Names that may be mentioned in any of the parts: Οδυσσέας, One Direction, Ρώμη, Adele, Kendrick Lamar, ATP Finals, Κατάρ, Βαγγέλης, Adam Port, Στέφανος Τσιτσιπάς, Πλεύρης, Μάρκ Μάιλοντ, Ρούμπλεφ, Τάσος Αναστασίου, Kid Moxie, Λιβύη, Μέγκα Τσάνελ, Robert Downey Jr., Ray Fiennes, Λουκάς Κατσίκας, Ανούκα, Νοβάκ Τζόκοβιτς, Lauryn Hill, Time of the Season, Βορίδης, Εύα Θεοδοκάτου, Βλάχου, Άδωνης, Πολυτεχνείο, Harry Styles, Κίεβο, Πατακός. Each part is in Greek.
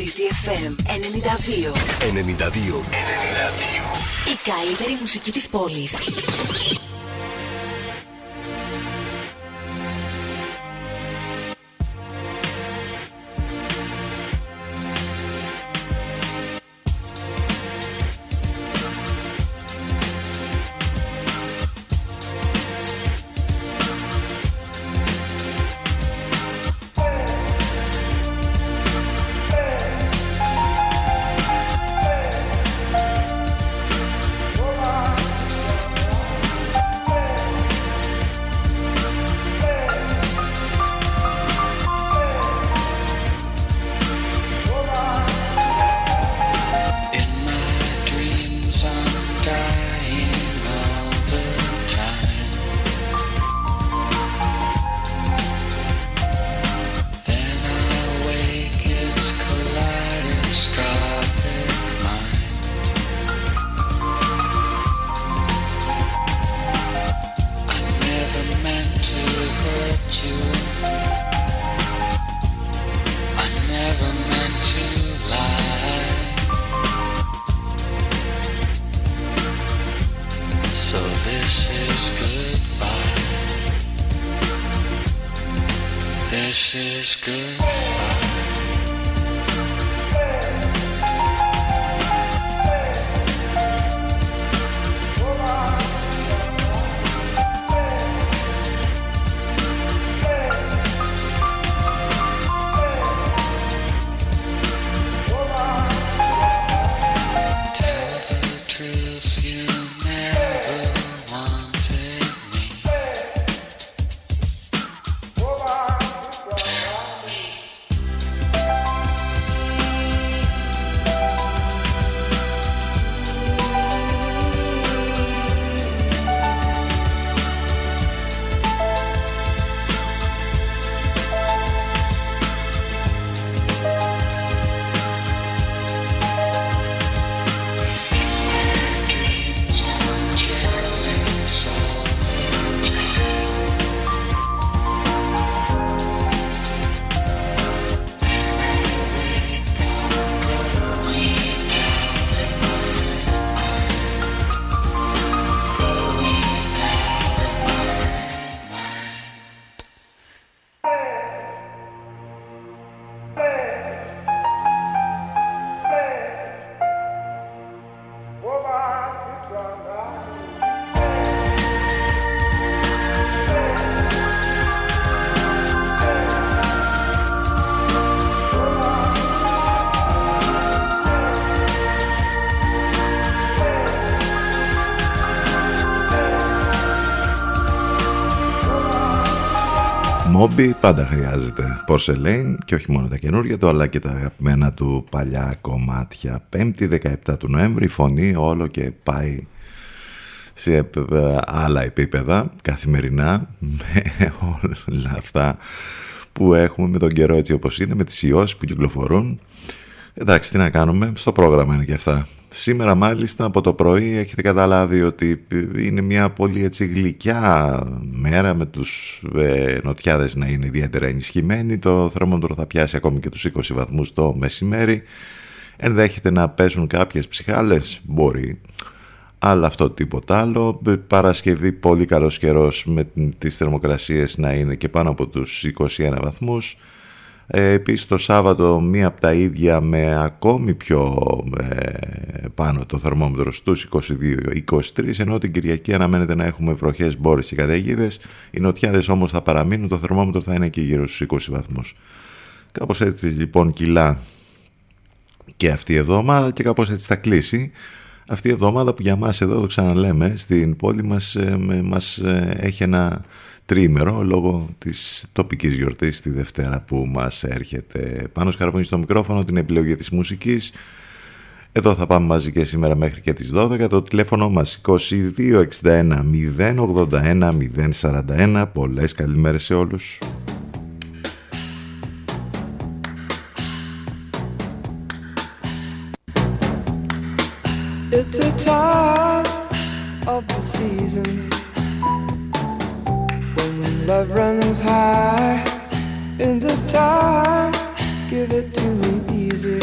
City FM 92. Η καλύτερη μουσική της πόλης. Μόμπι πάντα χρειάζεται. Porcelain και όχι μόνο τα καινούργια του, αλλά και τα αγαπημένα του παλιά κομμάτια. 5η 17 του Νοέμβρη, η φωνή όλο και πάει σε άλλα επίπεδα καθημερινά με όλα αυτά που έχουμε, με τον καιρό έτσι όπως είναι, με τις ιώσεις που κυκλοφορούν. Εντάξει, τι να κάνουμε, στο πρόγραμμα είναι και αυτά. Σήμερα μάλιστα από το πρωί έχετε καταλάβει ότι είναι μια πολύ έτσι γλυκιά μέρα, με τους νοτιάδες να είναι ιδιαίτερα ενισχυμένοι. Το θερμόμετρο θα πιάσει ακόμη και τους 20 βαθμούς το μεσημέρι. Ενδέχεται να πέσουν κάποιες ψυχάλες, μπορεί, αλλά αυτό τίποτα άλλο. Παρασκευή πολύ καλός καιρός, με τις θερμοκρασίες να είναι και πάνω από τους 21 βαθμούς. Επίσης το Σάββατο μία από τα ίδια, με ακόμη πιο πάνω το θερμόμετρο στους 22-23, ενώ την Κυριακή αναμένεται να έχουμε βροχές, μπόρες και καταιγίδες. Οι νοτιάδες όμως θα παραμείνουν, το θερμόμετρο θα είναι και γύρω στους 20 βαθμούς. Κάπως έτσι λοιπόν κιλά και αυτή η εβδομάδα, και κάπως έτσι θα κλείσει αυτή η εβδομάδα που για μας εδώ, το ξαναλέμε, στην πόλη μας έχει ένα τρίμερο λόγω της τοπικής γιορτής τη Δευτέρα που μας έρχεται. Πάνος Καρβούνης στο μικρόφωνο, την επιλογή της μουσικής. Εδώ θα πάμε μαζί και σήμερα μέχρι και τις 12. Το τηλέφωνο μας 2261 081 041. Πολλές καλημέρες σε όλους. It's the time of the season. Love runs high in this time, give it to me easy.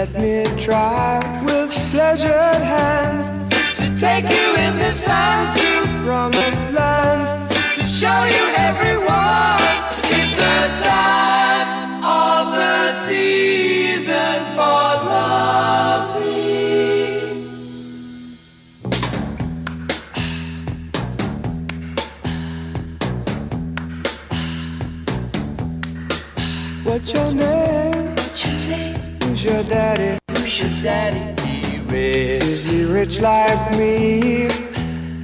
Let me try with pleasured hands to take you in the sun to promised lands, to show you everyone it's the time of the season for loving. What's your name? Who's your daddy? Who's your daddy? He rich. Is he rich like me?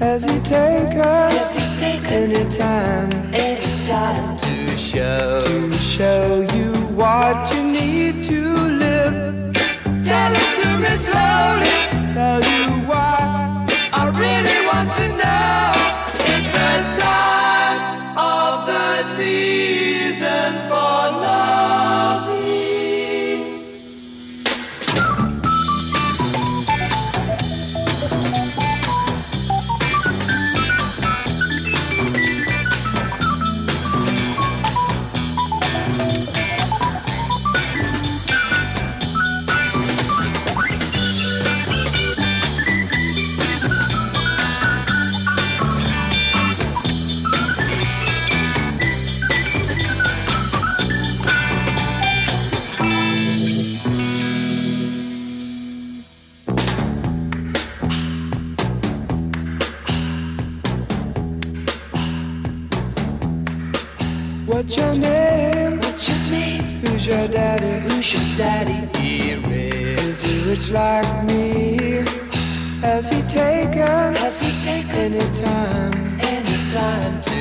Has he take us? Does he take anytime? Anytime to show you what you need to live. Tell it to me slowly. Tell you why I really want to know. It's the time of the season for love. What's your name? What's your name? Who's your daddy? Who's your daddy? He rich. Is he rich like me? Has he taken? Has he taken any time? Any time to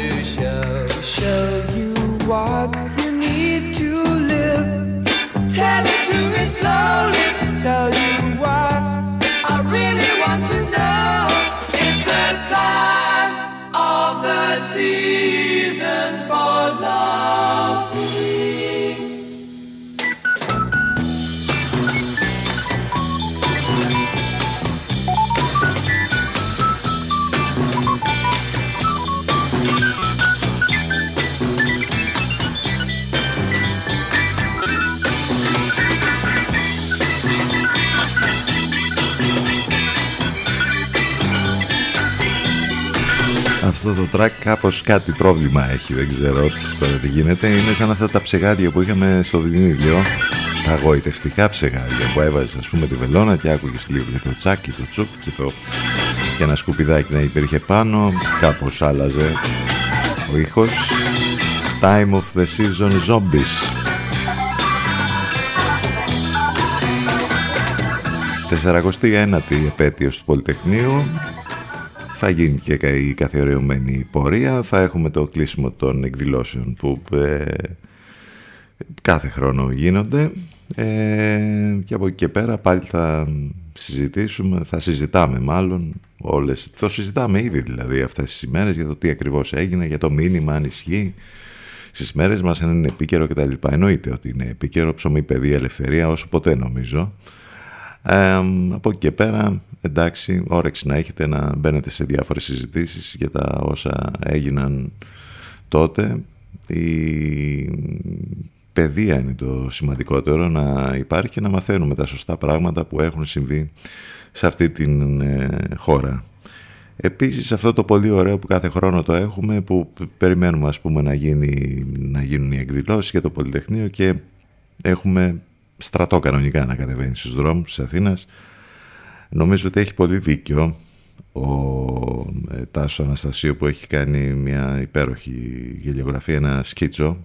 show you what you need to live. Tell it to me slowly. Tell you why I really want to know. It's the time of the season for love. Αυτό το track κάπως κάτι πρόβλημα έχει, δεν ξέρω τώρα τι γίνεται. Είναι σαν αυτά τα ψεγάδια που είχαμε στο βινίλιο, τα αγωιτευτικά ψεγάδια που έβαζες ας πούμε τη βελόνα και άκουγες λίγο και το τσάκι, το τσουκ και το... και ένα σκουπιδάκι να υπήρχε πάνω, κάπως άλλαζε ο ήχος. Time of the Season, Zombies. 49η επέτειος του Πολυτεχνείου. Θα γίνει και η καθιερωμένη πορεία. Θα έχουμε το κλείσιμο των εκδηλώσεων που κάθε χρόνο γίνονται. Και από εκεί και πέρα πάλι θα συζητήσουμε, θα συζητάμε μάλλον όλες. Το συζητάμε ήδη δηλαδή αυτές τις ημέρες για το τι ακριβώς έγινε, για το μήνυμα αν ισχύει στις μέρες μας, αν είναι επίκαιρο κτλ. Εννοείται ότι είναι επίκαιρο, ψωμί, παιδί, ελευθερία όσο ποτέ νομίζω. Από εκεί και πέρα, εντάξει, όρεξη να έχετε να μπαίνετε σε διάφορες συζητήσεις για τα όσα έγιναν τότε. Η παιδεία είναι το σημαντικότερο, να υπάρχει και να μαθαίνουμε τα σωστά πράγματα που έχουν συμβεί σε αυτή την χώρα. Επίσης αυτό το πολύ ωραίο που κάθε χρόνο το έχουμε, που περιμένουμε ας πούμε να γίνουν οι εκδηλώσεις για το Πολυτεχνείο και έχουμε στρατό κανονικά να κατεβαίνει στους δρόμους της Αθήνας. Νομίζω ότι έχει πολύ δίκιο ο Τάσος Αναστασίου που έχει κάνει μια υπέροχη γελιογραφία, ένα σκίτσο,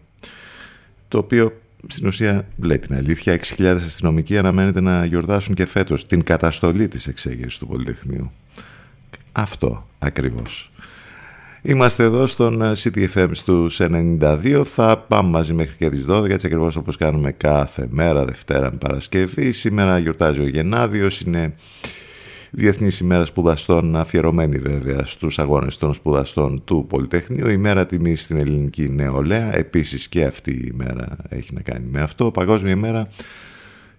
το οποίο στην ουσία λέει την αλήθεια. 6.000 αστυνομικοί αναμένεται να γιορτάσουν και φέτος την καταστολή της εξέγερσης του Πολυτεχνείου. Αυτό ακριβώς. Είμαστε εδώ στον City FM στους 92. Θα πάμε μαζί μέχρι και τις 12, έτσι ακριβώς όπως κάνουμε κάθε μέρα, Δευτέρα με Παρασκευή. Σήμερα γιορτάζει ο Γεννάδιος, είναι Διεθνής ημέρα σπουδαστών, αφιερωμένη βέβαια στους αγώνες των σπουδαστών του Πολυτεχνείου. Ημέρα τιμής στην ελληνική νεολαία, επίσης και αυτή η ημέρα έχει να κάνει με αυτό. Παγκόσμια ημέρα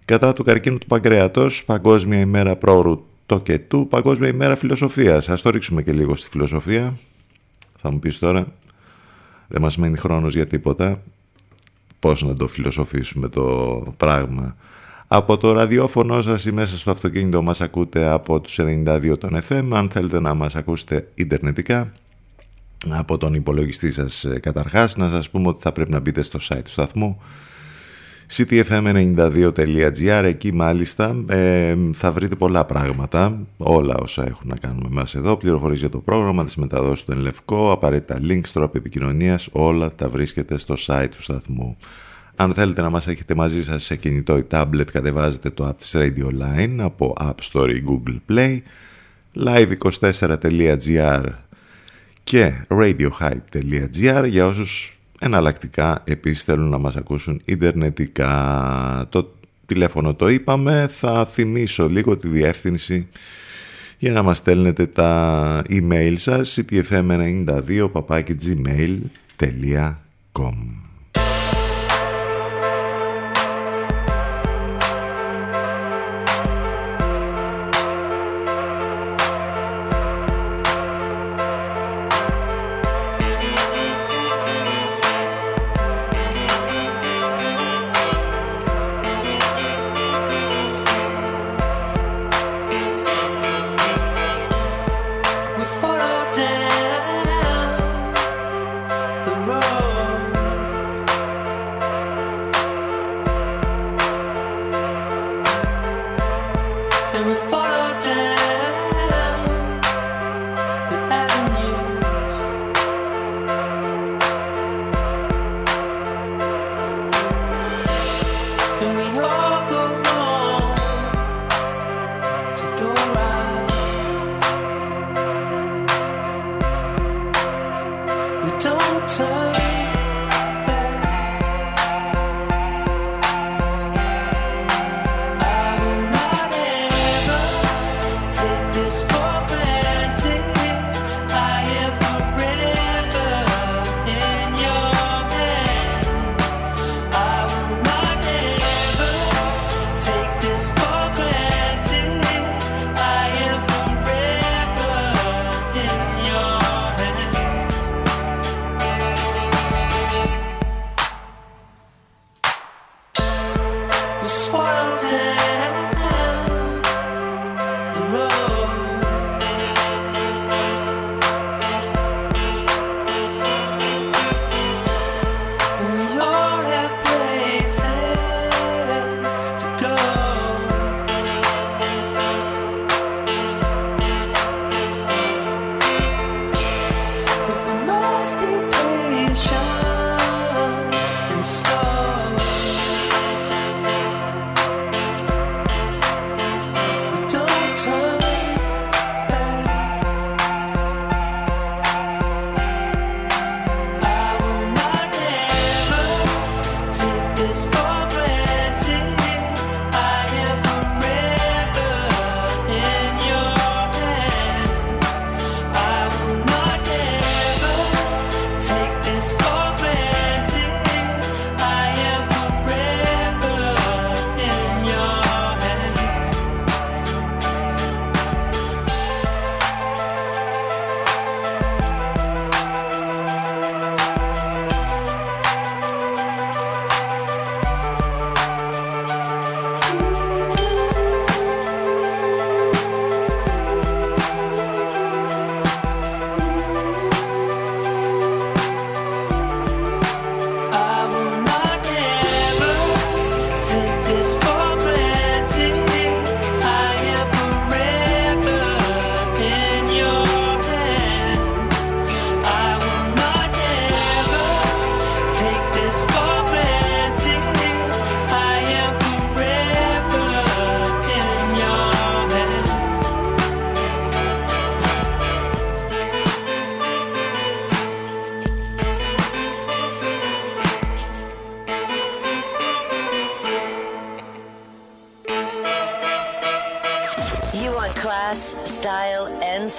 κατά του καρκίνου του παγκρέατος, Παγκόσμια ημέρα πρόωρου τοκετού, Παγκόσμια ημέρα φιλοσοφίας. Ας το ρίξουμε και λίγο στη φιλοσοφία. Θα μου πεις τώρα, δεν μας μένει χρόνος για τίποτα, πώς να το φιλοσοφήσουμε το πράγμα. Από το ραδιόφωνο σας ή μέσα στο αυτοκίνητο μας ακούτε από τους 92 των FM. Αν θέλετε να μας ακούσετε ιντερνετικά από τον υπολογιστή σας καταρχάς, να σας πούμε ότι θα πρέπει να μπείτε στο site του σταθμού cityfm92.gr. Εκεί μάλιστα θα βρείτε πολλά πράγματα, όλα όσα έχουν να κάνουν με εμάς εδώ, πληροφορίες για το πρόγραμμα, τις μεταδόσεις του Ενλευκό, απαραίτητα links, τρόποι επικοινωνίας, όλα τα βρίσκεται στο site του σταθμού. Αν θέλετε να μας έχετε μαζί σας σε κινητό ή tablet, κατεβάζετε το app της Radio Line από App Store ή Google Play. live24.gr και radiohype.gr για όσους εναλλακτικά επίσης θέλουν να μας ακούσουν ιντερνετικά. Το τηλέφωνο το είπαμε, θα θυμίσω λίγο τη διεύθυνση για να μας στέλνετε τα email σας, cityfm92@gmail.com.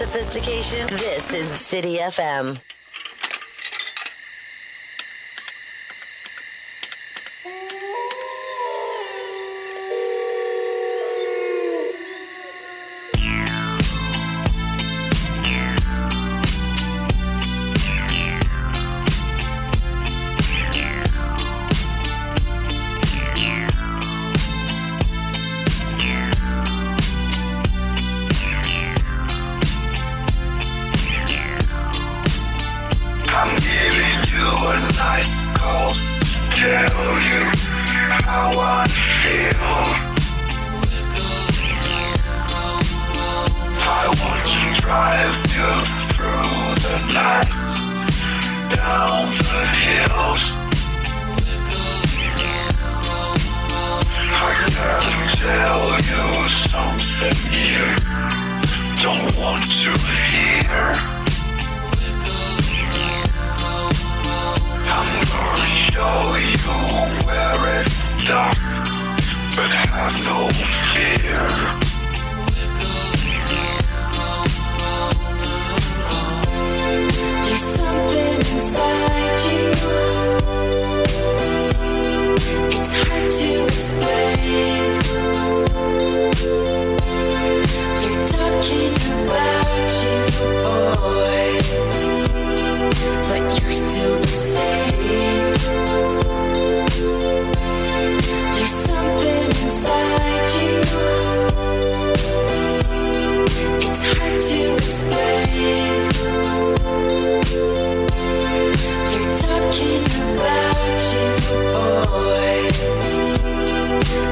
Sophistication. This is City FM. got no fear. There's something inside you. It's hard to explain. They're talking about you, boy, but you're still the same. There's something inside you. It's hard to explain. They're talking about you, boy,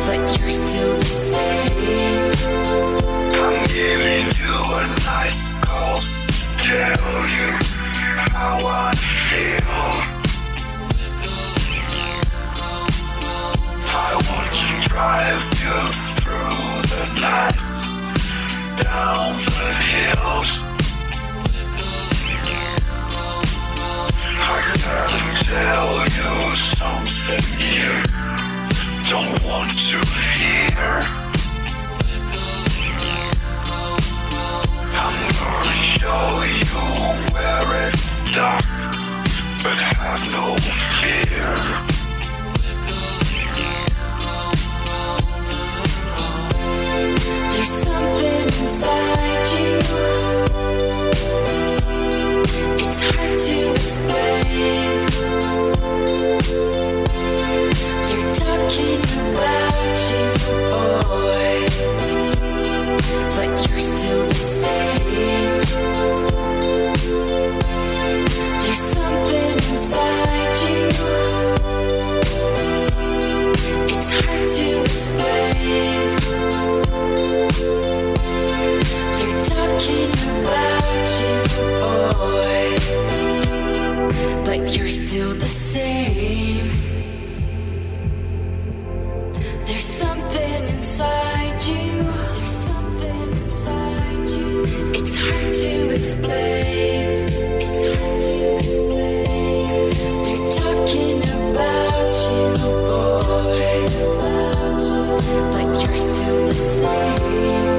but you're still the same. I'm giving you a night call to tell you how I feel. I want to drive you through the night, down the hills. I gotta tell you something you don't want to hear. I'm gonna show you where it's dark, but have no fear. There's something inside you. It's hard to explain. They're talking about you, boy, but you're still the same. There's something inside you. It's hard to explain. They're talking about you, boy, but you're still the same. There's something inside you. There's something inside you. It's hard to explain. It's hard to explain. They're talking about you, boy, but you're still the same.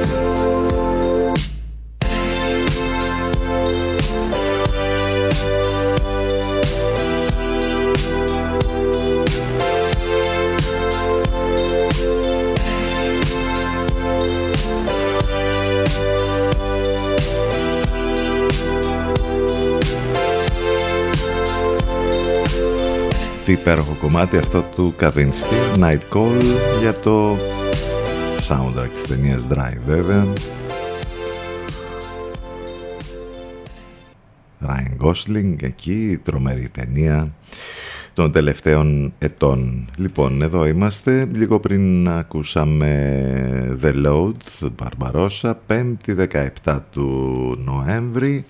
Τι υπέροχο κομμάτι αυτό του Kavinsky, Night Call, για το soundtrack της ταινίας Drive, βέβαια. Ryan Gosling, εκεί η τρομερή ταινία των τελευταίων ετών. Λοιπόν, εδώ είμαστε. Λίγο πριν ακούσαμε The Load Barbarossa, 5η 17 του Νοέμβρη.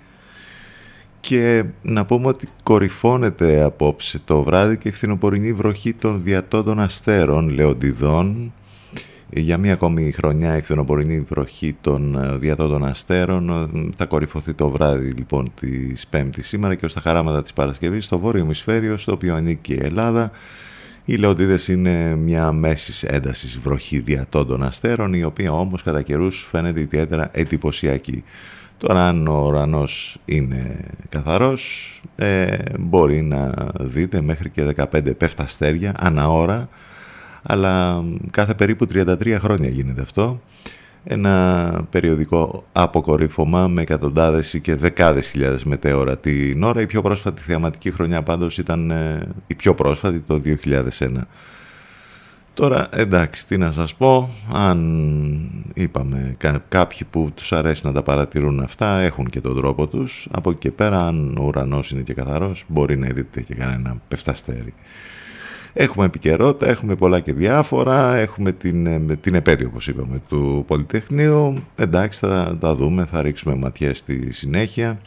Και να πούμε ότι κορυφώνεται απόψε το βράδυ και η φθινοπορεινή βροχή των διατών των αστέρων Λεοντιδών. Για μία ακόμη χρονιά η φθινοπορεινή βροχή των διατών των αστέρων θα κορυφωθεί το βράδυ λοιπόν της Πέμπτης σήμερα και ως τα χαράματα της Παρασκευής στο βόρειο ημισφαίριο, στο οποίο ανήκει η Ελλάδα. Οι Λεοντίδες είναι μια μέσης έντασης βροχή διατών των αστέρων, η οποία όμως κατά καιρούς φαίνεται ιδιαίτερα εντυπωσιακή. Τώρα αν ο ουρανός είναι καθαρός, μπορεί να δείτε μέχρι και 15 πέφτα αστέρια ανά ώρα, αλλά κάθε περίπου 33 χρόνια γίνεται αυτό. Ένα περιοδικό αποκορύφωμα με εκατοντάδες και δεκάδες χιλιάδες μετέωρα την ώρα. Η πιο πρόσφατη θεαματική χρονιά πάντως ήταν η πιο πρόσφατη, το 2001. Τώρα, εντάξει, τι να σας πω, αν είπαμε κάποιοι που τους αρέσει να τα παρατηρούν αυτά, έχουν και τον τρόπο τους. Από εκεί και πέρα, αν ο ουρανός είναι και καθαρός, μπορεί να δείτε και κανένα πεφταστέρι. Έχουμε επικαιρότητα, έχουμε πολλά και διάφορα, έχουμε την επέτειο, όπως είπαμε, του Πολυτεχνείου. Εντάξει, θα τα δούμε, θα ρίξουμε ματιές στη συνέχεια.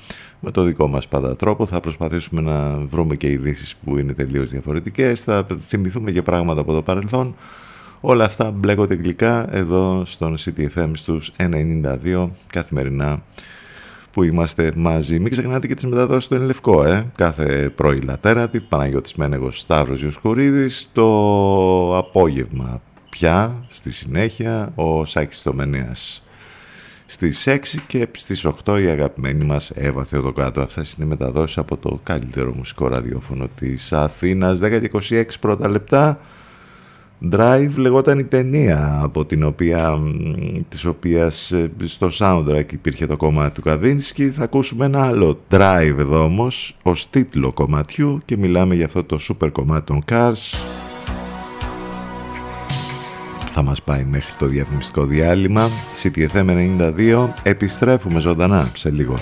Με το δικό μας πάντα τρόπο θα προσπαθήσουμε να βρούμε και ειδήσεις που είναι τελείως διαφορετικές. Θα θυμηθούμε και πράγματα από το παρελθόν. Όλα αυτά μπλέκονται γλυκά εδώ στον City FM στους 92 καθημερινά που είμαστε μαζί. Μην ξεχνάτε και τις μεταδόσεις του Ενλευκό, κάθε πρωί Λατέρατη, Παναγιώτης Μένεγος, Σταύρος Ιωσχουρίδης. Το απόγευμα πια στη συνέχεια ο Σάκης Τομενέας. Στις 6 και στις 8 η αγαπημένη μας Εύα Θεοδοκάτου. Αυτές είναι οι μεταδόσεις από το καλύτερο μουσικό ραδιόφωνο της Αθήνας. 10:26 πρώτα λεπτά. Drive λεγόταν η ταινία από την οποία, της οποίας στο soundtrack υπήρχε το κομμάτι του Kavinsky. Θα ακούσουμε ένα άλλο Drive εδώ όμως ως τίτλο κομματιού και μιλάμε για αυτό το super κομμάτι των Cars. Θα μας πάει μέχρι το διαφημιστικό διάλειμμα. City FM 92, επιστρέφουμε ζωντανά σε λίγο.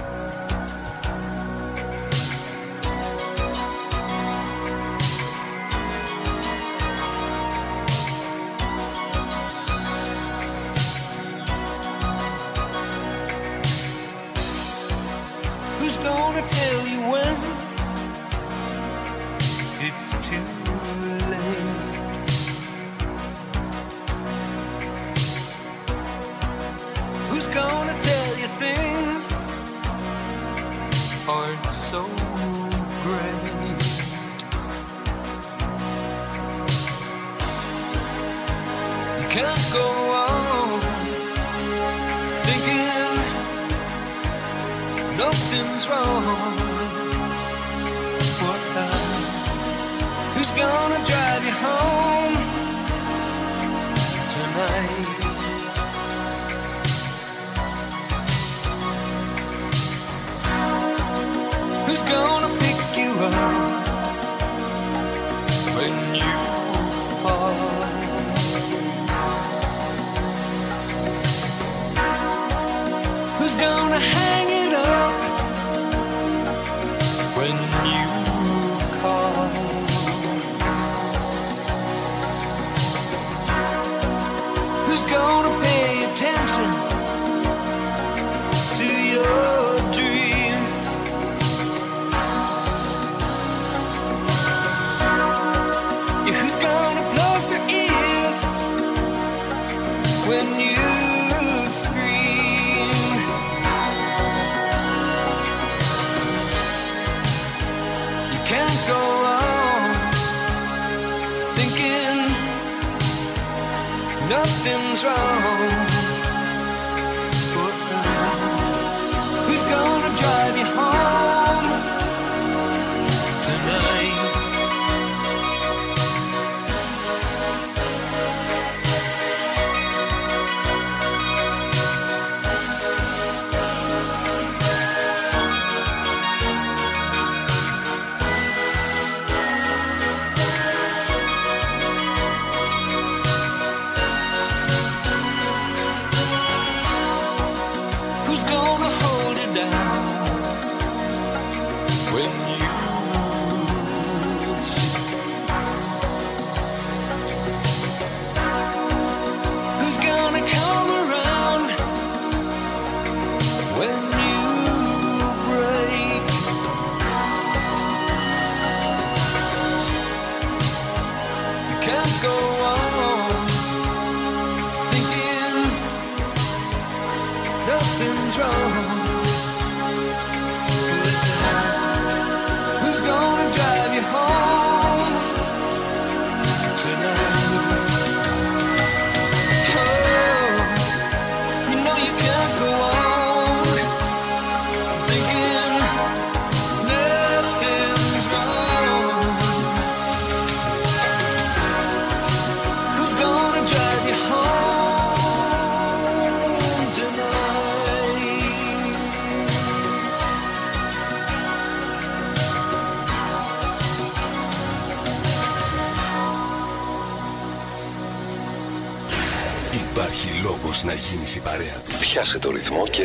Να γίνεις η παρέα του. Πιάσε το ρυθμό και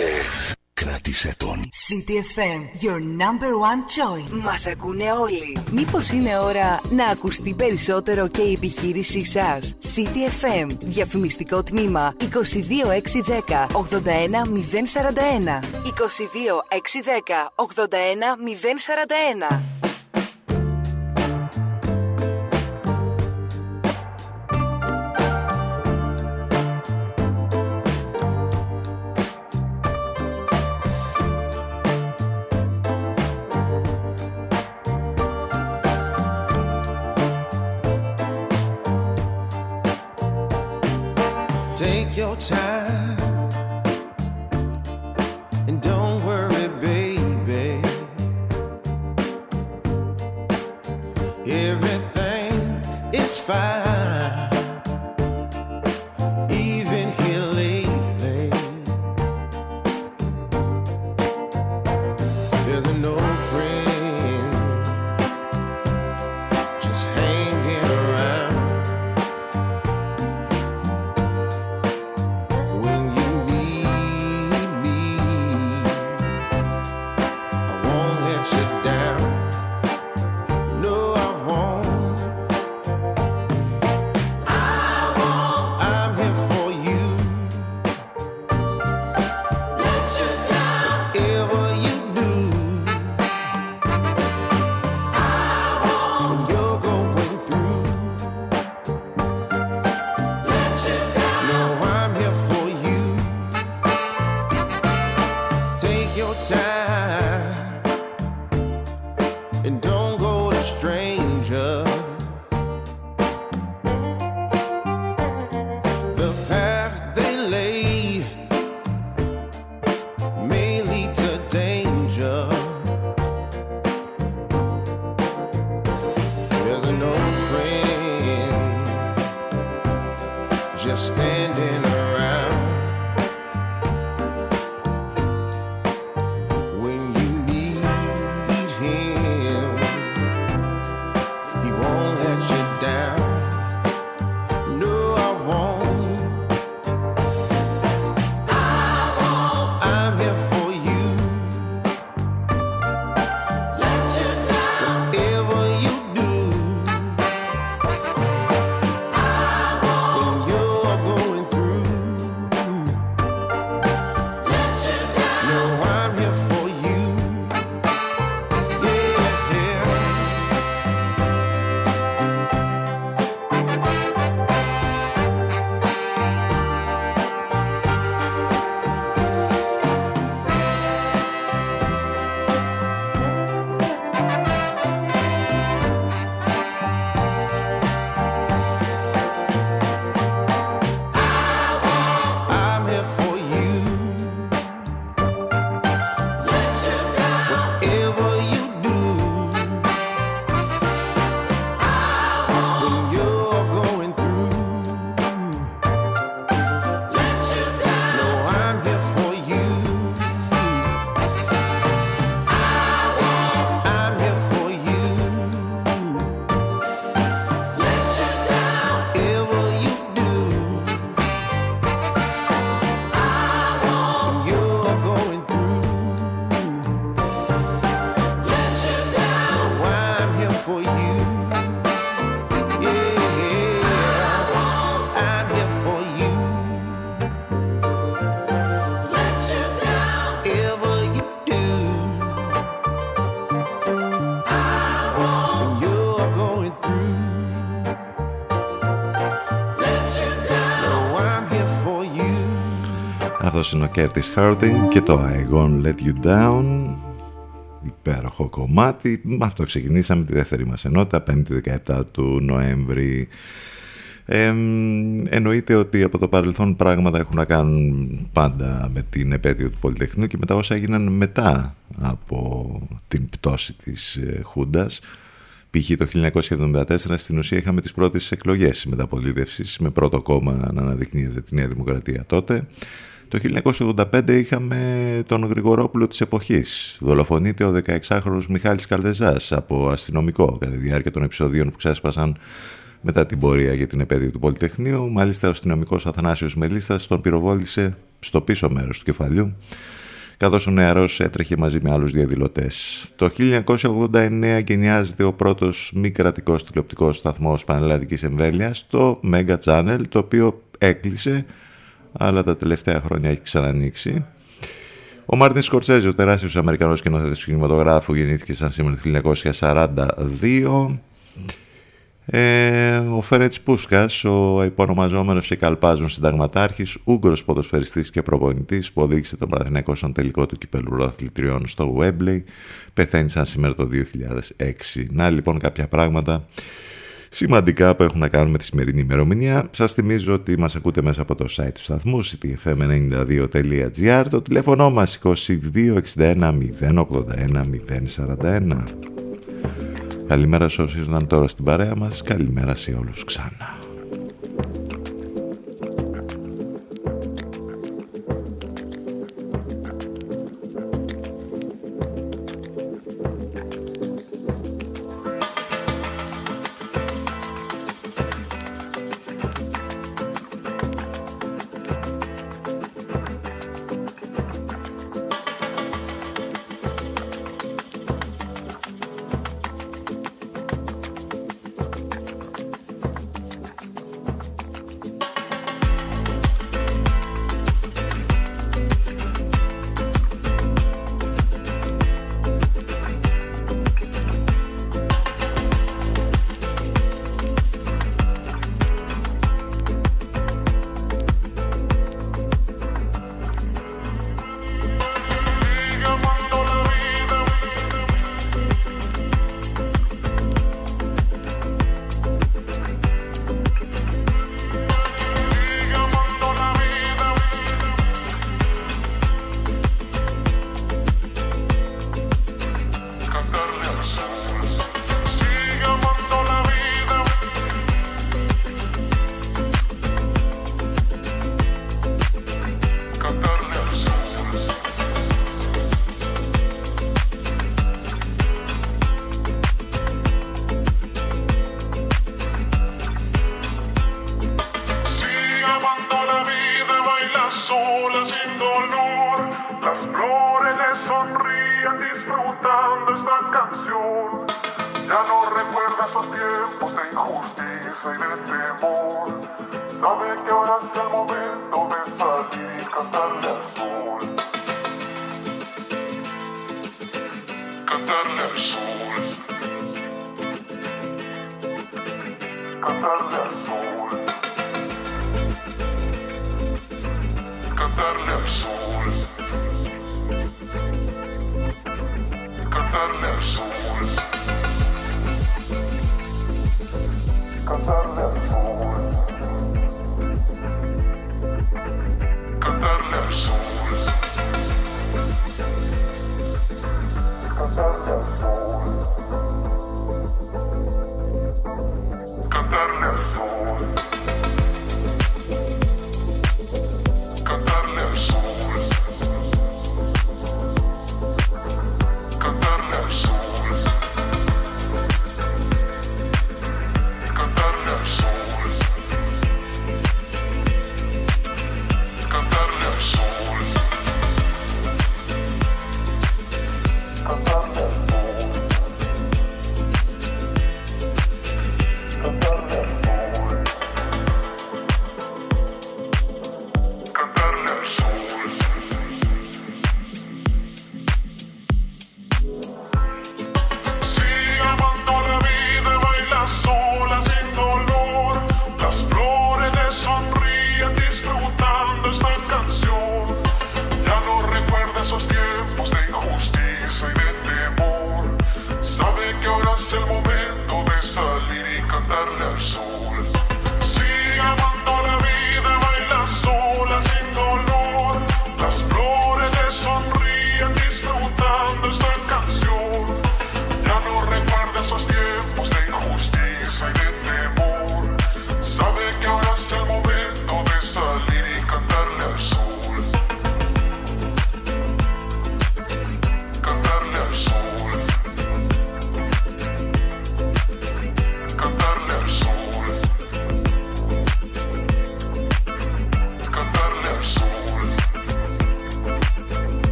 κράτησε τον. City FM, your number one choice. Μας ακούνε όλοι. Μήπως είναι ώρα να ακουστεί περισσότερο και η επιχείρησή σας? City FM, διαφημιστικό τμήμα 22610 81041. 22610 81041. Take your time and don't worry, baby. Everything is fine, even here lately. There's an old friend just hanging around. Είναι ο Curtis Harding και το I Won't Let You Down. Υπέροχο κομμάτι. Με αυτό ξεκινήσαμε τη δεύτερη μας ενότητα, 5η 17 του Νοέμβρη. Εννοείται ότι από το παρελθόν πράγματα έχουν να κάνουν πάντα με την επέτειο του Πολυτεχνείου και με τα όσα έγιναν μετά από την πτώση της Χούντας. Π.χ. το 1974 στην ουσία είχαμε τις πρώτες εκλογές μεταπολίτευσης με πρώτο κόμμα να αναδεικνύεται τη Νέα Δημοκρατία τότε. Το 1985 είχαμε τον Γρηγορόπουλο της εποχής. Δολοφονείται ο 16χρονος Μιχάλης Καλτεζάς από αστυνομικό κατά τη διάρκεια των επεισοδίων που ξέσπασαν μετά την πορεία για την επέτειο του Πολυτεχνείου. Μάλιστα ο αστυνομικός Αθανάσιος Μελίστας τον πυροβόλησε στο πίσω μέρος του κεφαλιού, καθώς ο νεαρός έτρεχε μαζί με άλλους διαδηλωτές. Το 1989 γεννιάζεται ο πρώτος μη κρατικός τηλεοπτικός σταθμός πανελλαδικής εμβέλειας, το Μέγκα Τσάνελ, το οποίο έκλεισε, αλλά τα τελευταία χρόνια έχει ξανανοίξει. Ο Μάρτιν Σκορσέζε, ο τεράστιος Αμερικανός κοινοθέτης του κινηματογράφου, γεννήθηκε σαν σήμερα το 1942. Ο Φέρετς Πούσκας, ο υπονομαζόμενος και καλπάζων συνταγματάρχης, Ούγγρος ποδοσφαιριστής και προπονητής που οδήγησε τον Παναθηναϊκό στον τελικό του κυπέλλου πρωταθλητριών στο Wembley, πεθαίνει σαν σήμερα το 2006. Να λοιπόν κάποια πράγματα σημαντικά που έχουν να κάνουν με τη σημερινή ημερομηνία. Σας θυμίζω ότι μας ακούτε μέσα από το site του σταθμού cityfm92.gr, το τηλέφωνο μας 2261 081 041. Καλημέρα σε όσοι ήρθαν τώρα στην παρέα μας, καλημέρα σε όλους ξανά.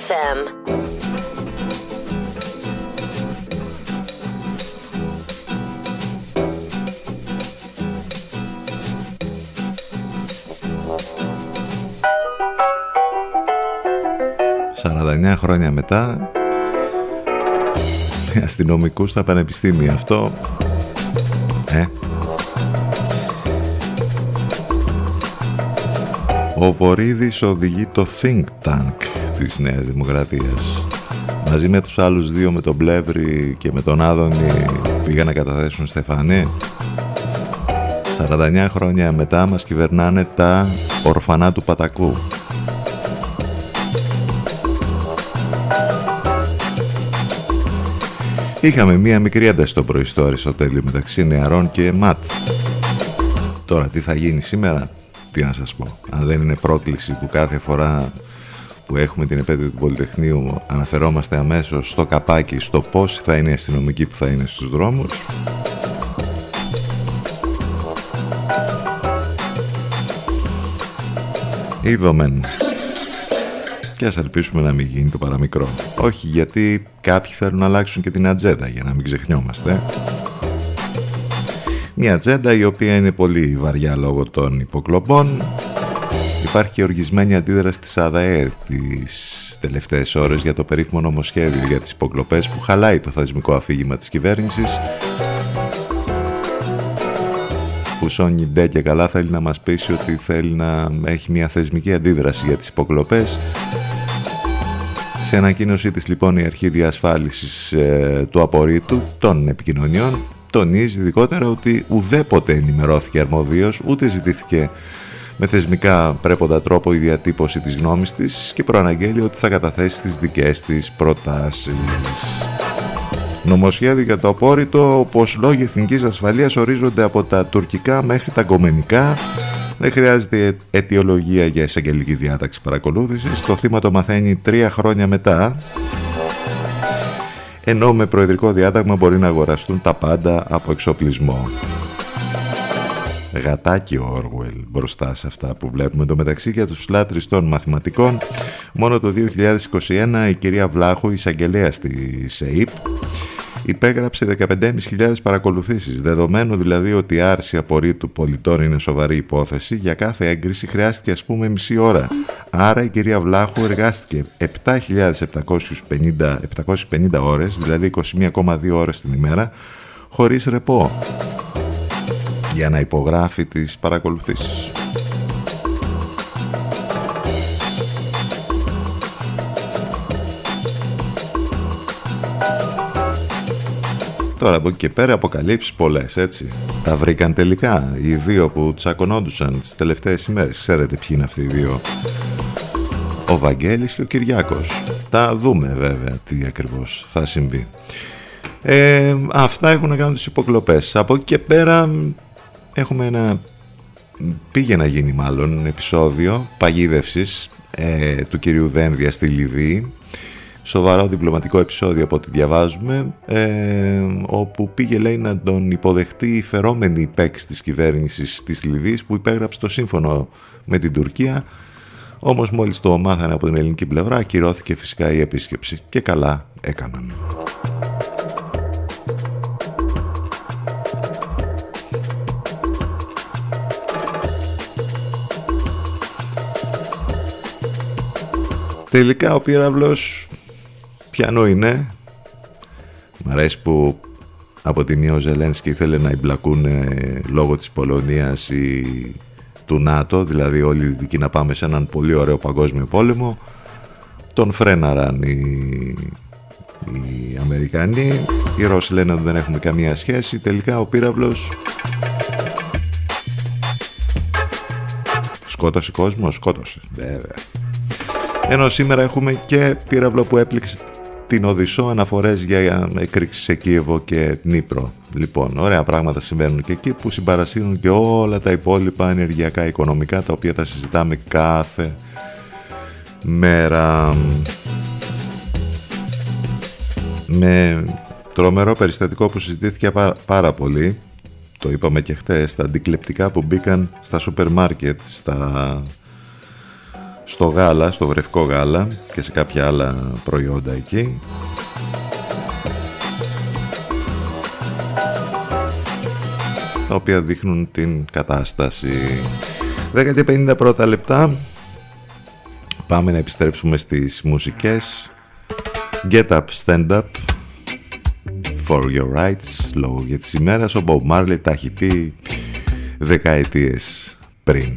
FM. Σαραντανιά χρόνια μετά αστυνομικούς στα πανεπιστήμια. Αυτό... Ο Βορίδης οδηγεί το Think Tank της Νέας Δημοκρατίας. Μαζί με τους άλλους δύο, με τον Πλεύρη και με τον Άδωνη, πήγαν να καταθέσουν στεφανή. 49 χρόνια μετά μας κυβερνάνε τα ορφανά του Πατακού. Είχαμε μία μικρή ένταση στο προϊστόρι στο τέλειο μεταξύ νεαρών και ΜΑΤ. Τώρα τι θα γίνει σήμερα, τι να σας πω. Αν δεν είναι πρόκληση που κάθε φορά που έχουμε την επέτειο του Πολυτεχνείου αναφερόμαστε αμέσως στο καπάκι, στο πώς θα είναι οι αστυνομικοί που θα είναι στους δρόμους. Είδομεν. Και ας ελπίσουμε να μην γίνει το παραμικρό. Όχι, γιατί κάποιοι θέλουν να αλλάξουν και την ατζέντα, για να μην ξεχνιόμαστε. Μια ατζέντα η οποία είναι πολύ βαριά λόγω των υποκλοπών. Υπάρχει και οργισμένη αντίδραση της ΑΔΑΕ τις τελευταίες ώρες για το περίφημο νομοσχέδιο για τις υποκλοπές που χαλάει το θεσμικό αφήγημα της κυβέρνησης. Που σώνει ντε και καλά θέλει να μας πείσει ότι θέλει να έχει μια θεσμική αντίδραση για τις υποκλοπές. Σε ανακοίνωσή της λοιπόν η αρχή διασφάλισης του απορρίτου των επικοινωνιών τονίζει ειδικότερα ότι ουδέποτε ενημερώθηκε αρμοδίως, ούτε ζητήθηκε με θεσμικά πρέποντα τρόπο η διατύπωση της γνώμης της και προαναγγέλει ότι θα καταθέσει τις δικές της προτάσεις. Νομοσχέδιο για το απόρριτο, όπως λόγοι εθνικής ασφαλείας ορίζονται από τα τουρκικά μέχρι τα κομμενικά. Δεν χρειάζεται αιτιολογία για εισαγγελική διάταξη παρακολούθησης. Το θύμα το μαθαίνει 3 χρόνια μετά. Ενώ με προεδρικό διάταγμα μπορεί να αγοραστούν τα πάντα από εξοπλισμό. Γατάκι ο Όργουελ μπροστά σε αυτά που βλέπουμε. Εν τω μεταξύ, για τους λάτρεις των μαθηματικών, μόνο το 2021 η κυρία Βλάχου, εισαγγελέα στη ΣΕΙΠ, υπέγραψε 15.500 παρακολουθήσεις. Δεδομένου δηλαδή ότι η άρση απορρίτου πολιτών είναι σοβαρή υπόθεση, για κάθε έγκριση χρειάστηκε ας πούμε μισή ώρα. Άρα η κυρία Βλάχου εργάστηκε 7.750 ώρες, δηλαδή 21,2 ώρες την ημέρα, χωρίς ρεπό, για να υπογράφει τις παρακολουθήσεις. Τώρα από εκεί και πέρα αποκαλύψεις πολλές, έτσι. Τα βρήκαν τελικά οι δύο που τσακωνόντουσαν τις τελευταίες ημέρες. Ξέρετε ποιοι είναι αυτοί οι δύο. Ο Βαγγέλης και ο Κυριάκος. Τα δούμε βέβαια τι ακριβώς θα συμβεί. Αυτά έχουν να κάνουν τις υποκλοπές. Από εκεί και πέρα... Έχουμε ένα, πήγε να γίνει μάλλον, επεισόδιο παγίδευσης του κυρίου Δένδια στη Λιβύη. Σοβαρό διπλωματικό επεισόδιο από ό,τι διαβάζουμε, όπου πήγε λέει να τον υποδεχτεί η φερόμενη παίκ της κυβέρνησης της Λιβύης που υπέγραψε το σύμφωνο με την Τουρκία. Όμως μόλις το μάθανε από την ελληνική πλευρά ακυρώθηκε φυσικά η επίσκεψη και καλά έκαναν. Τελικά ο πύραυλος πιανό είναι. Μ' αρέσει που από τη μία ο Ζελένσκι ήθελε να εμπλακούν λόγω της Πολωνίας ή του ΝΑΤΟ, δηλαδή όλοι οι δυτικοί να πάμε σε έναν πολύ ωραίο παγκόσμιο πόλεμο. Τον φρέναραν οι Αμερικανοί, οι Ρώσοι λένε ότι δεν έχουμε καμία σχέση. Τελικά ο πύραυλος σκότωσε κόσμο, σκότωσε βέβαια. Ενώ σήμερα έχουμε και πύραυλο που έπληξε την Οδυσσό, αναφορές για εκρήξεις σε Κίεβο και Νύπρο. Λοιπόν, ωραία πράγματα συμβαίνουν και εκεί που συμπαρασύρουν και όλα τα υπόλοιπα ενεργειακά οικονομικά τα οποία τα συζητάμε κάθε μέρα. Με τρομερό περιστατικό που συζητήθηκε πάρα πολύ, το είπαμε και χτες, τα αντικλεπτικά που μπήκαν στα σούπερ μάρκετ, στο γάλα, στο βρεφικό γάλα και σε κάποια άλλα προϊόντα εκεί. Τα οποία δείχνουν την κατάσταση. 10:51 λεπτά. Πάμε να επιστρέψουμε στις μουσικές. Get up, stand up. For Your Rights, λόγω για τις ημέρας. Ο Bob Marley τα έχει πει δεκαετίες πριν.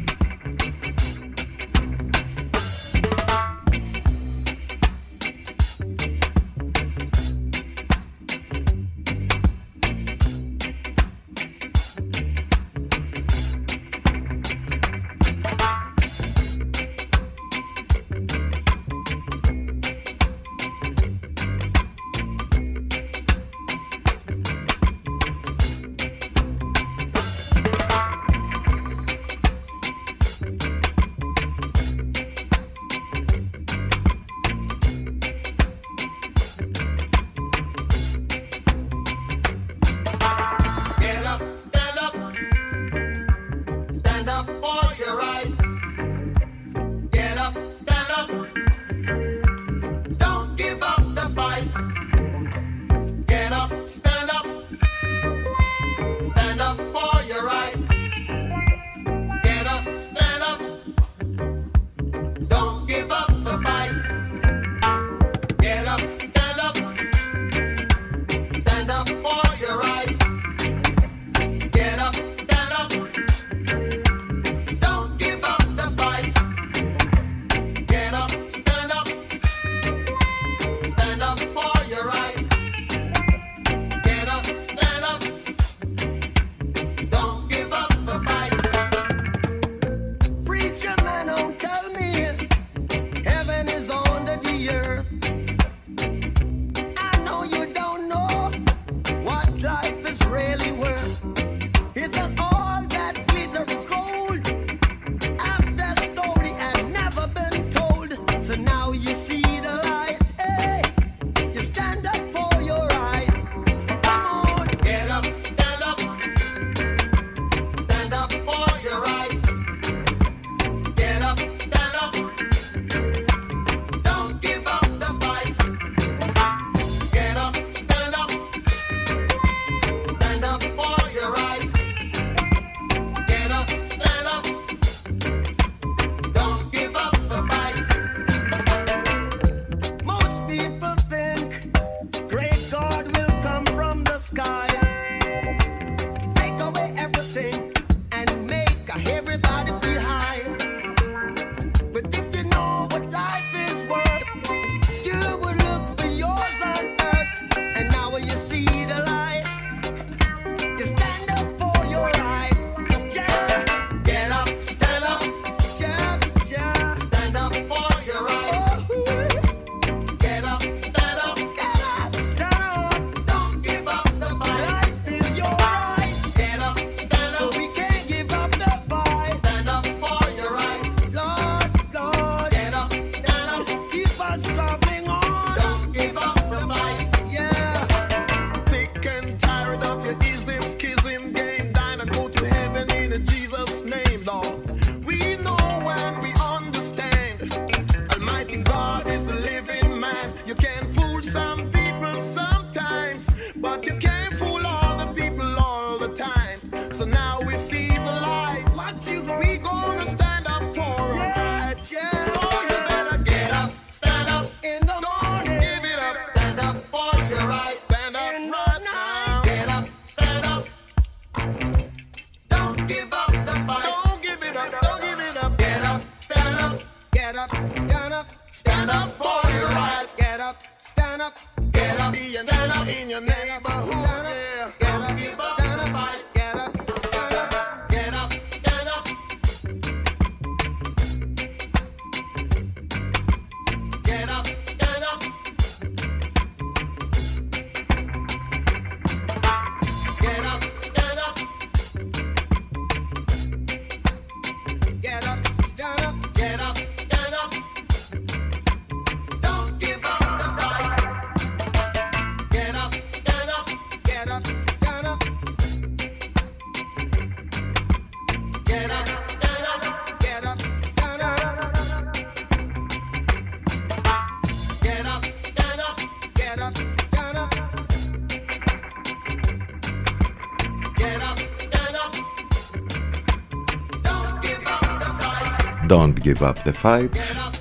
Don't give up the fight.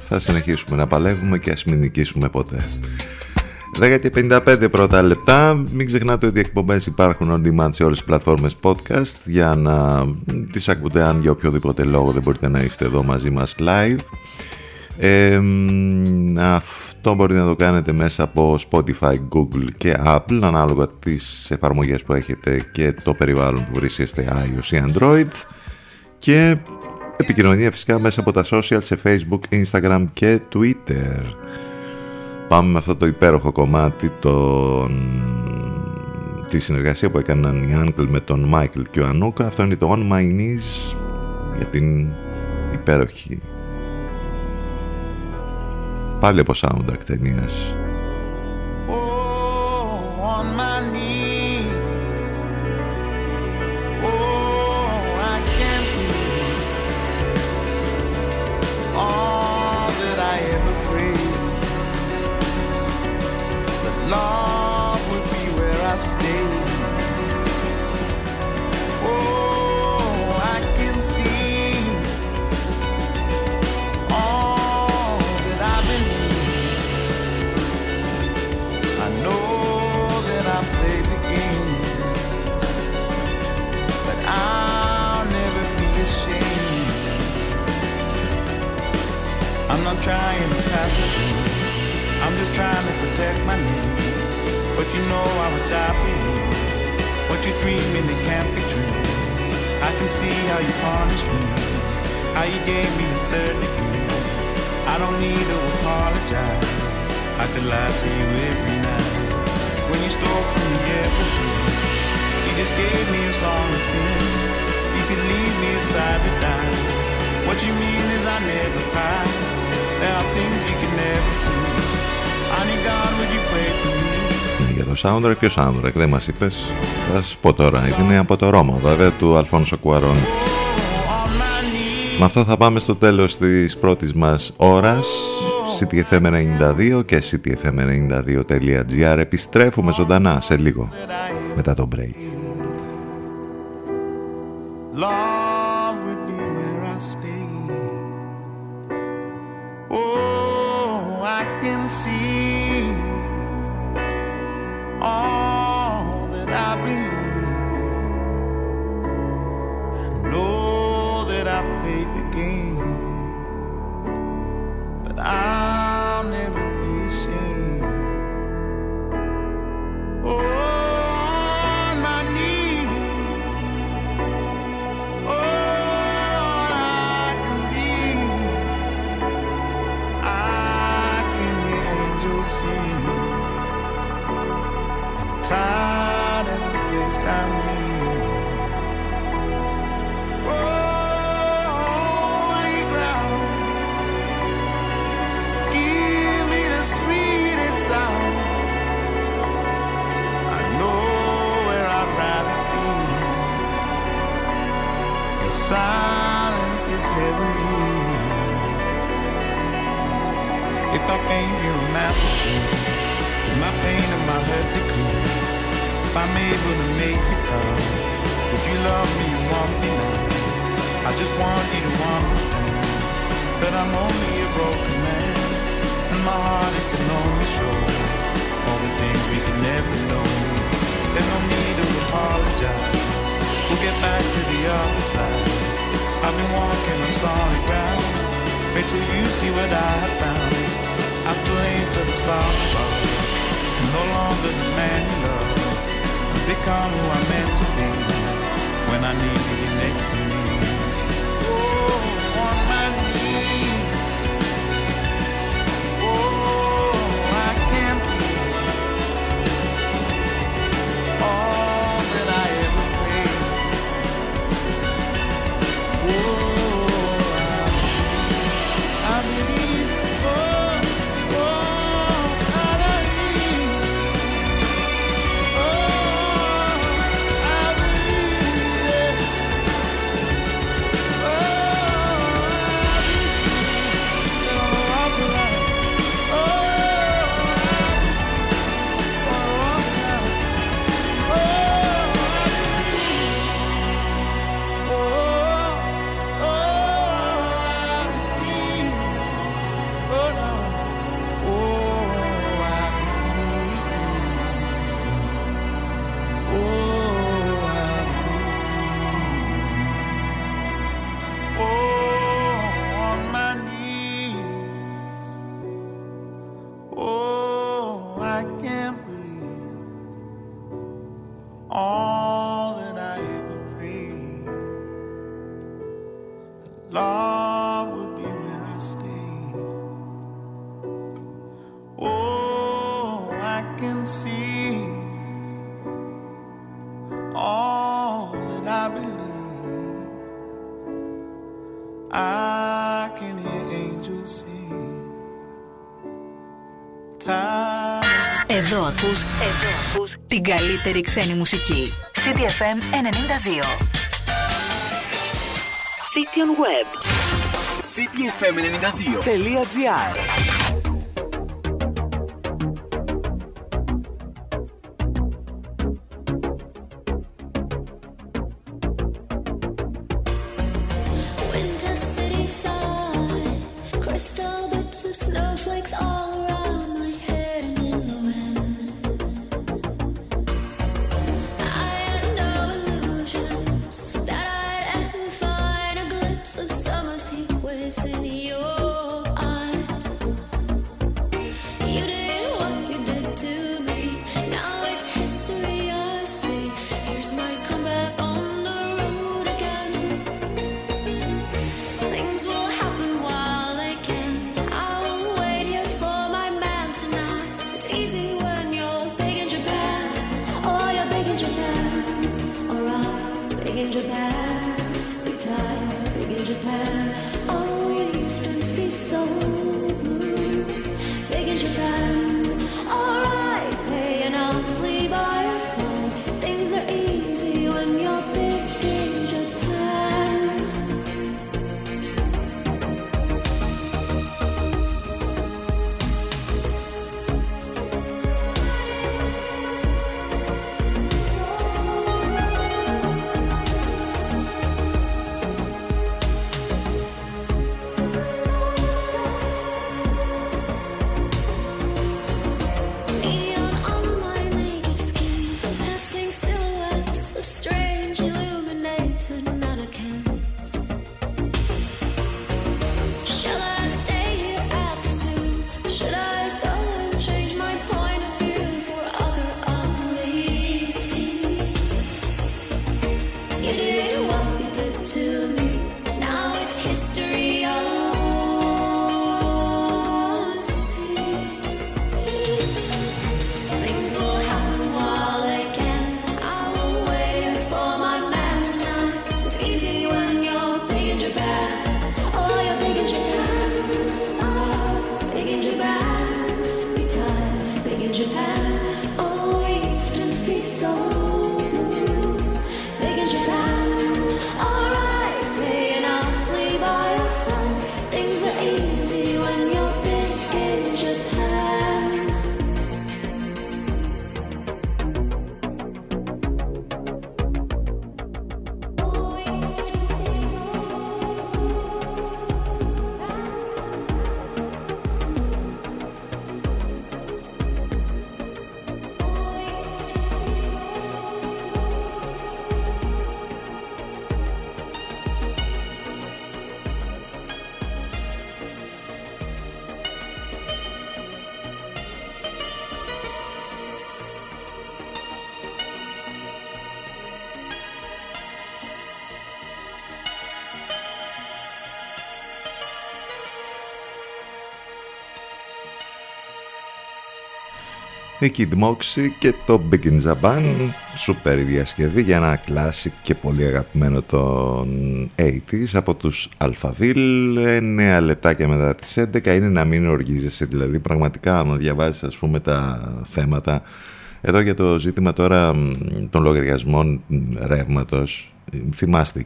Θα συνεχίσουμε να παλεύουμε και ας μην νικήσουμε ποτέ. 10 και 55 πρώτα λεπτά. Μην ξεχνάτε ότι οι εκπομπές υπάρχουν on demand σε όλες τις πλατφόρμες podcast για να τις ακούτε αν για οποιοδήποτε λόγο δεν μπορείτε να είστε εδώ μαζί μας live. Αυτό μπορείτε να το κάνετε μέσα από Spotify, Google και Apple ανάλογα τις εφαρμογές που έχετε και το περιβάλλον που βρίσκεστε, iOS ή Android, και επικοινωνία φυσικά μέσα από τα social σε Facebook, Instagram και Twitter. Πάμε με αυτό το υπέροχο κομμάτι τη συνεργασία που έκαναν οι Uncle με τον Μάικλ και ο Ανούκα. Αυτό είναι το On My Knees για την υπέροχη πάλι από soundtrack ταινίας. Love would be where I stay. Oh, I can see all that I've been. I know that I played the game, but I'll never be ashamed. I'm not trying to pass the game, I'm just trying to protect my name. But you know I would die for you. What you dreaming, it can't be true. I can see how you punished me, how you gave me the third degree. I don't need to apologize, I could lie to you every night. When you stole from me everything, you just gave me a song to sing. You could leave me aside to die. What you mean is I never cry. There are things you can never see. Για το soundtrack, ποιο soundtrack δεν μας είπες? Θα σας πω τώρα, είναι από το Ρώμα βέβαια του Αλφόνσο Κουαρόν. Με αυτό θα πάμε στο τέλος της πρώτης μας ώρας. City FM 92 και cityfm92.gr. Επιστρέφουμε ζωντανά σε λίγο μετά το break. All that I believe, I know that I played the game, but I'll never be ashamed. Oh, on my knees, oh, all I can be, I can hear angels sing. Tired of the place I'm in. Oh, holy ground, give me the sweetest sound. I know where I'd rather be. Your silence is heavenly. If I paint you a masterpiece, my pain and my hurt decrease. If I'm able to make it up, if you love me and want me now, I just want you to understand that I'm only a broken man, and my heart it can only show all the things we can never know. There's no need to apologize, we'll get back to the other side. I've been walking on solid ground, wait till you see what I have found. I've to aim for the stars above, and no longer the man you love. Become who I meant to be when I need you next to me. Oh, on my knees. Oh, I can't believe all that I ever prayed. Oh, I believe. Love would be where I stayed. Oh, I can see all that I believe. I can hear angels sing. Time. Εδώ ακούς την καλύτερη ξένη μουσική. City FM 92. City on Web. cityfm92.gr. Winter city side, crystal bits of snowflakes all around. Η Kid Moxie και το Big in Japan, σούπερ η διασκευή για ένα classic και πολύ αγαπημένο των 80s από τους Alphaville. 9 λεπτάκια μετά τις 11 είναι να μην οργίζεσαι, δηλαδή πραγματικά άμα διαβάζεις ας πούμε τα θέματα εδώ για το ζήτημα τώρα των λογαριασμών ρεύματος. Θυμάστε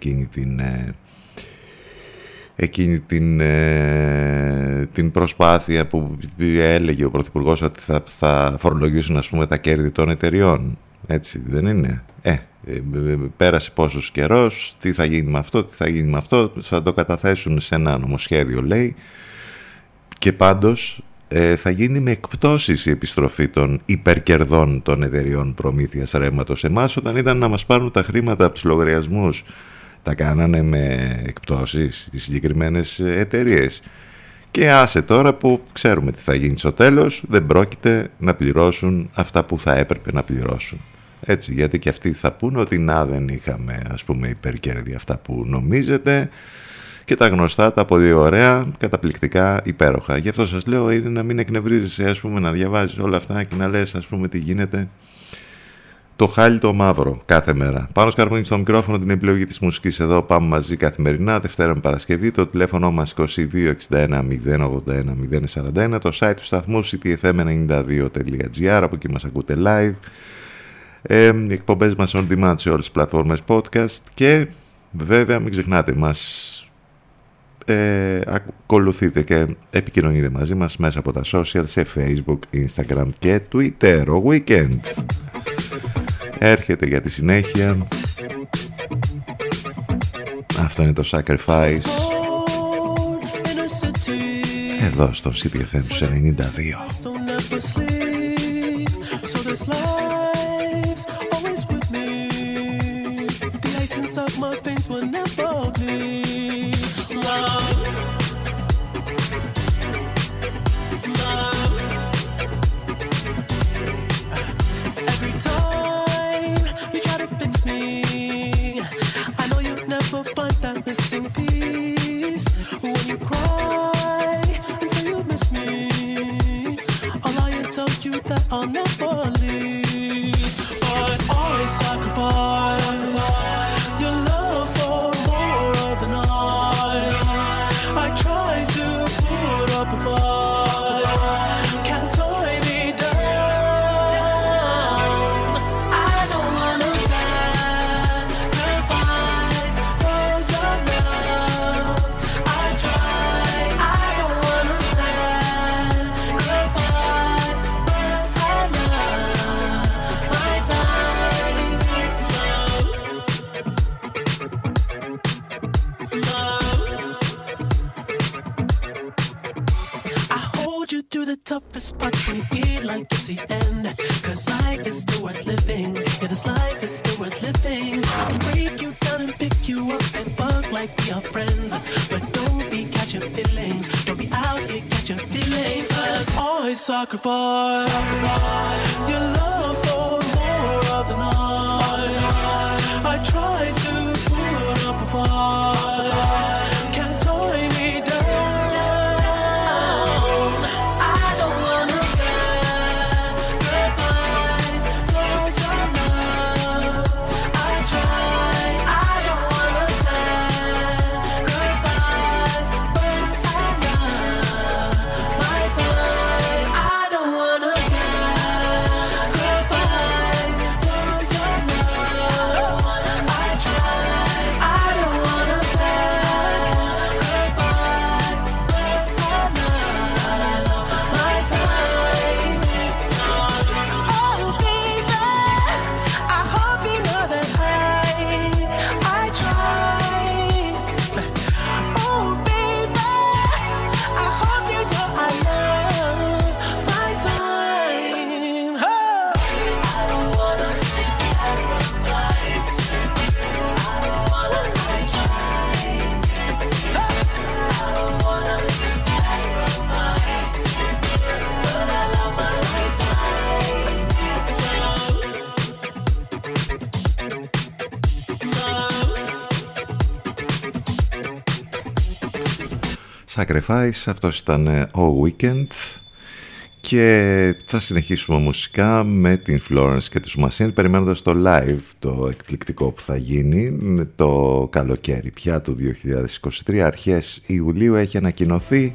εκείνη την προσπάθεια που έλεγε ο Πρωθυπουργός ότι θα φορολογήσουν ας πούμε τα κέρδη των εταιριών, έτσι δεν είναι? Πέρασε πόσος καιρός, τι θα γίνει με αυτό, θα το καταθέσουν σε ένα νομοσχέδιο λέει, και πάντως θα γίνει με εκπτώσεις η επιστροφή των υπερκερδών των εταιριών προμήθειας ρεύματος. Εμάς όταν ήταν να μας πάρουν τα χρήματα από τους λογαριασμούς τα κάνανε με εκπτώσεις οι συγκεκριμένες εταιρείες. Και άσε τώρα που ξέρουμε τι θα γίνει στο τέλος, δεν πρόκειται να πληρώσουν αυτά που θα έπρεπε να πληρώσουν. Έτσι, γιατί και αυτοί θα πούνε ότι να δεν είχαμε ας πούμε υπερκέρδη αυτά που νομίζετε και τα γνωστά, τα πολύ ωραία, καταπληκτικά, υπέροχα. Γι' αυτό σας λέω, είναι να μην εκνευρίζεσαι, ας πούμε, να διαβάζεις όλα αυτά και να λες, ας πούμε, τι γίνεται. Το χάλι το μαύρο κάθε μέρα. Πάνος Καρβούνης στο μικρόφωνο, την επιλογή της μουσικής εδώ. Πάμε μαζί καθημερινά, Δευτέρα με Παρασκευή. Το τηλέφωνο μας 2261 081 041. Το site του σταθμού cityfm92.gr. Από εκεί μας ακούτε live. Εκπομπές μας on demand σε όλες τις πλατφόρμες podcast. Και βέβαια μην ξεχνάτε, μας ακολουθείτε και επικοινωνείτε μαζί μας μέσα από τα social, σε Facebook, Instagram και Twitter. Ο Weekend έρχεται για τη συνέχεια. Αυτό είναι το Sacrifice εδώ στο City FM 92. Of my veins will never bleed. Love, love. Every time you try to fix me, I know you'll never find that missing piece. When you cry and say you miss me, I'll lie and tell you that I'll never leave. But always sacrifice. Toughest part when you feel like it's the end, cause life is still worth living. Yeah, this life is still worth living. I can break you down and pick you up and fuck like we are friends, but don't be catching feelings. Don't be out here catching feelings. Cause always sacrifice your love for more of the night. I try to put up a fight. Sacrifice, αυτός ήταν ο Weekend και θα συνεχίσουμε μουσικά με την Florence και τη Machine, περιμένοντας το live το εκπληκτικό που θα γίνει το καλοκαίρι πια του 2023, αρχές Ιουλίου έχει ανακοινωθεί.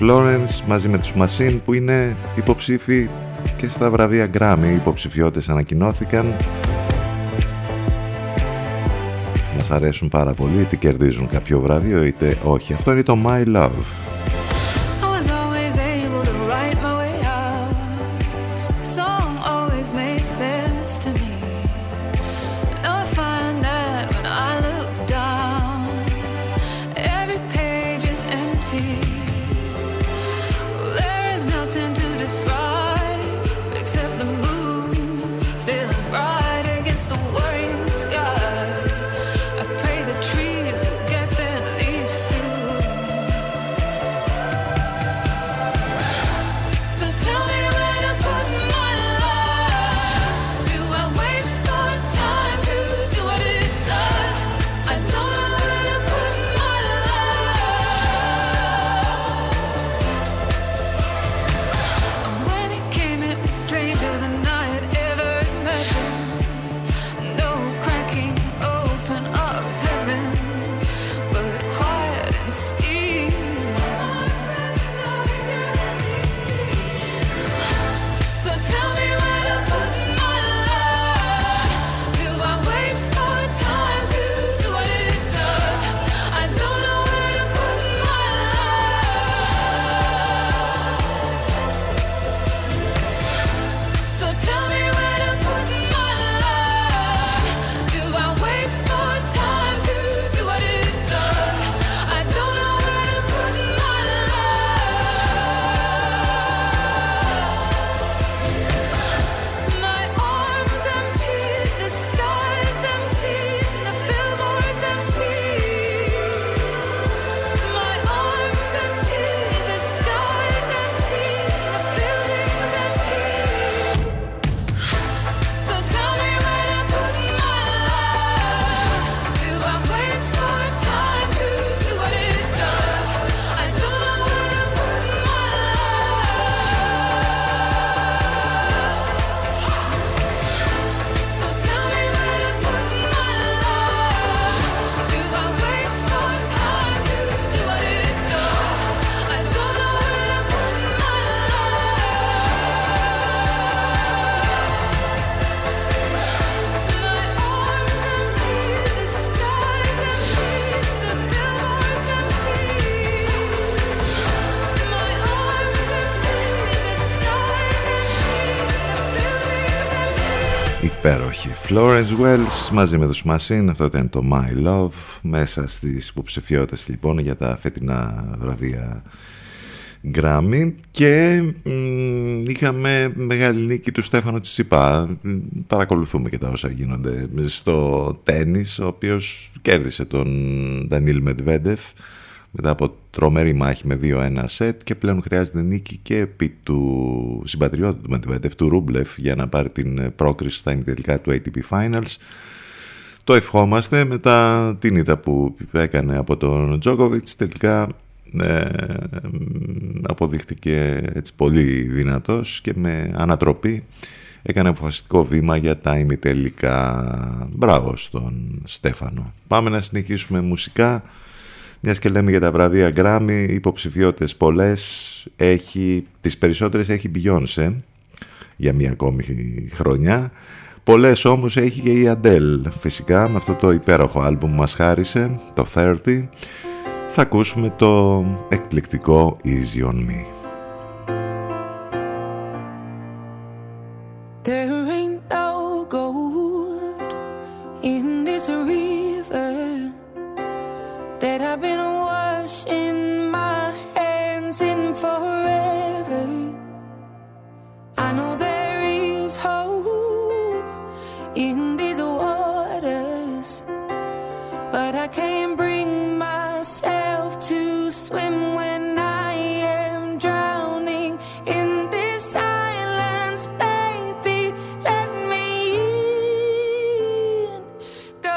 Florence μαζί με τη Machine που είναι υποψήφοι και στα βραβεία Grammy, οι υποψηφιότητες ανακοινώθηκαν. Μας αρέσουν πάρα πολύ, είτε κερδίζουν κάποιο βραβείο είτε όχι. Αυτό είναι το My Love. υπέροχη Florence Wells μαζί με τους Machine. Αυτό ήταν το My Love. Μέσα στις υποψηφιότητες λοιπόν για τα φετινά βραβεία Grammy. Και είχαμε μεγάλη νίκη του Στέφανο Τσιτσιπά. Παρακολουθούμε και τα όσα γίνονται στο τένις, ο οποίος κέρδισε τον Ντανίλ Μεντβέντεφ μετά από τρομερή μάχη με 2-1 σετ, και πλέον χρειάζεται νίκη και επί του συμπατριώτη του Μεντβέντεφ, του Ρούμπλεφ, για να πάρει την πρόκριση στα ημιτελικά του ATP Finals. Το ευχόμαστε μετά την ήττα που έκανε από τον Τζόκοβιτς. Τελικά αποδείχτηκε έτσι πολύ δυνατός και με ανατροπή έκανε αποφασιστικό βήμα για τα ημιτελικά. Μπράβο στον Στέφανο. Πάμε να συνεχίσουμε μουσικά. Μιας και λέμε για τα βραβεία Grammy, υποψηφιότητες πολλές, τις περισσότερες έχει Beyoncé για μία ακόμη χρονιά. Πολλές όμως έχει και η Adele, φυσικά, με αυτό το υπέροχο άλμπουμ που μας χάρισε, το 30. Θα ακούσουμε το εκπληκτικό Easy On Me. There ain't no gold in this river that I've been washing my hands in forever. I know there is hope in these waters, but I can't bring myself to swim when I am drowning in this silence. Baby, let me in. Go.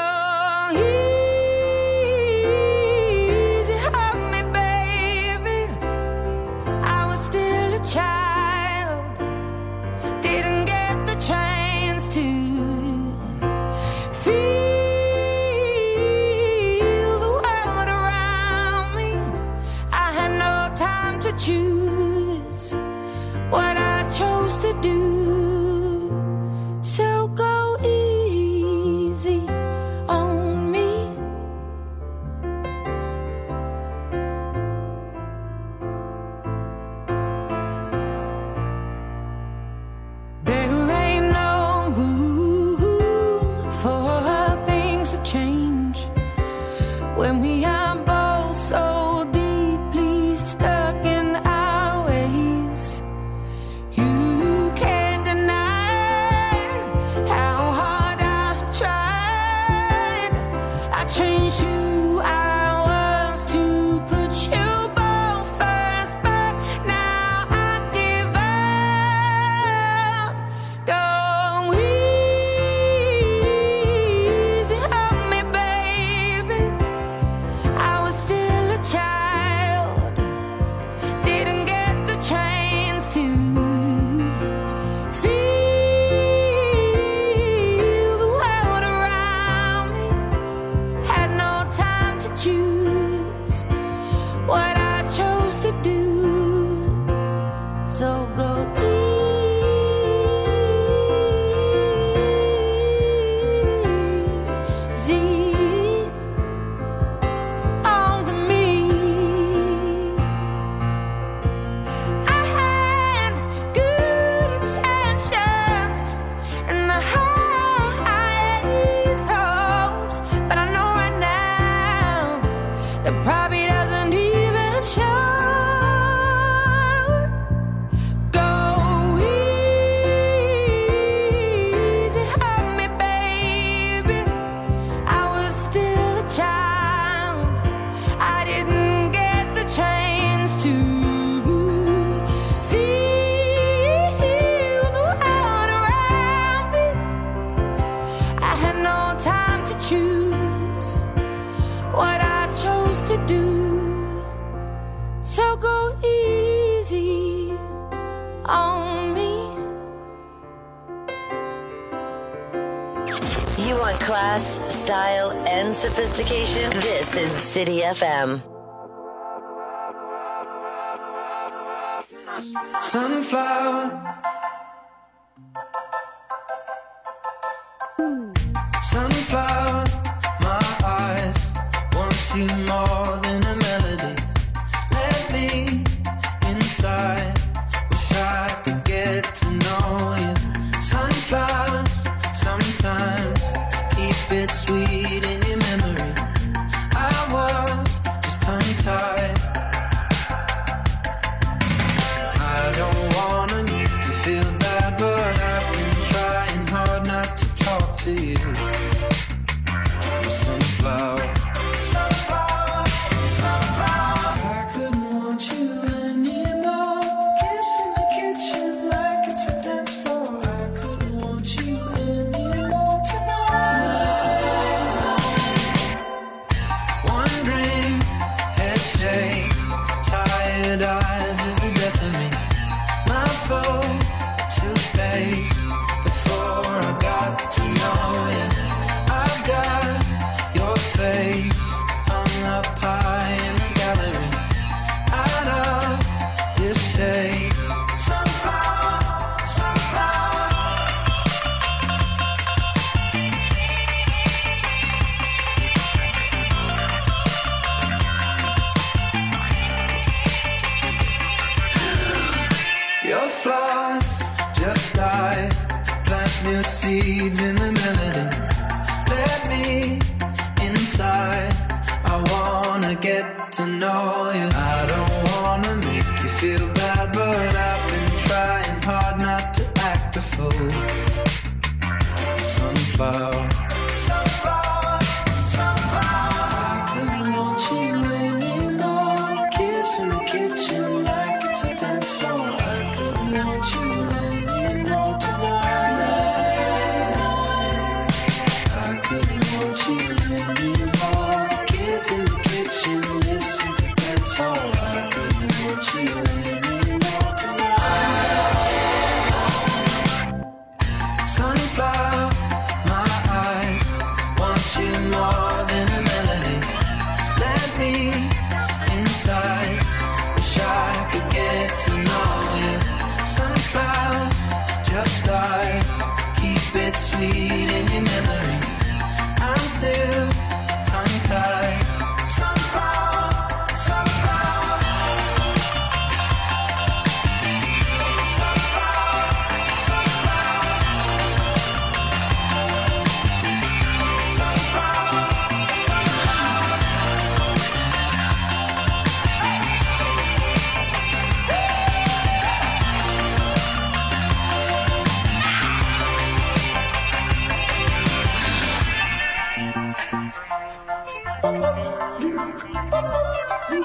Sophistication. This is City FM. Sunflower, sunflower, my eyes won't see more than a melody. Let me inside, wish I could get to know you. Sunflowers, sunflowers. flowers just die. Plant new seeds in the melanin. Let me inside. I wanna get to know you. I don't wanna make you feel bad, but I've been trying hard not to act a fool. Sunflower.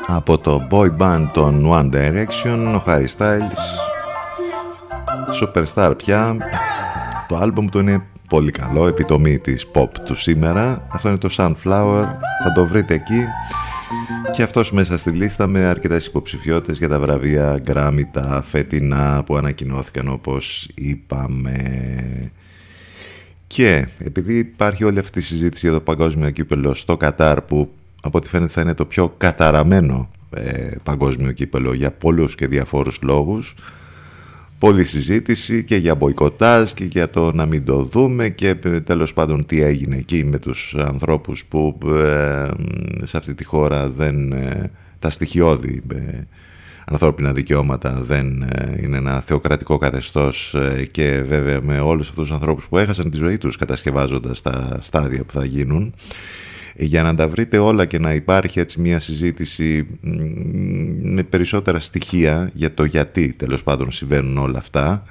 Από το boy band των One Direction, ο Harry Styles, superstar πια. Το άλμπομ του είναι πολύ καλό, επιτομή της pop του σήμερα. Αυτό είναι το Sunflower, θα το βρείτε εκεί. Και αυτός μέσα στη λίστα με αρκετές υποψηφιότητες για τα βραβεία Grammy τα φετινά που ανακοινώθηκαν, όπως είπαμε. Και επειδή υπάρχει όλη αυτή η συζήτηση για το παγκόσμιο κύπελλο στο Κατάρ, που από ό,τι φαίνεται θα είναι το πιο καταραμένο παγκόσμιο κύπελλο για πολλούς και διαφόρους λόγους, πολλή συζήτηση και για μποϊκοτάζ και για το να μην το δούμε και τέλος πάντων τι έγινε εκεί με τους ανθρώπους που σε αυτή τη χώρα δεν, τα στοιχειώδη ανθρώπινα δικαιώματα δεν είναι ένα θεοκρατικό καθεστώς, και βέβαια με όλους αυτούς τους ανθρώπους που έχασαν τη ζωή τους κατασκευάζοντας τα στάδια που θα γίνουν. Για να τα βρείτε όλα και να υπάρχει έτσι μια συζήτηση με περισσότερα στοιχεία για το γιατί τέλος πάντων συμβαίνουν όλα αυτά,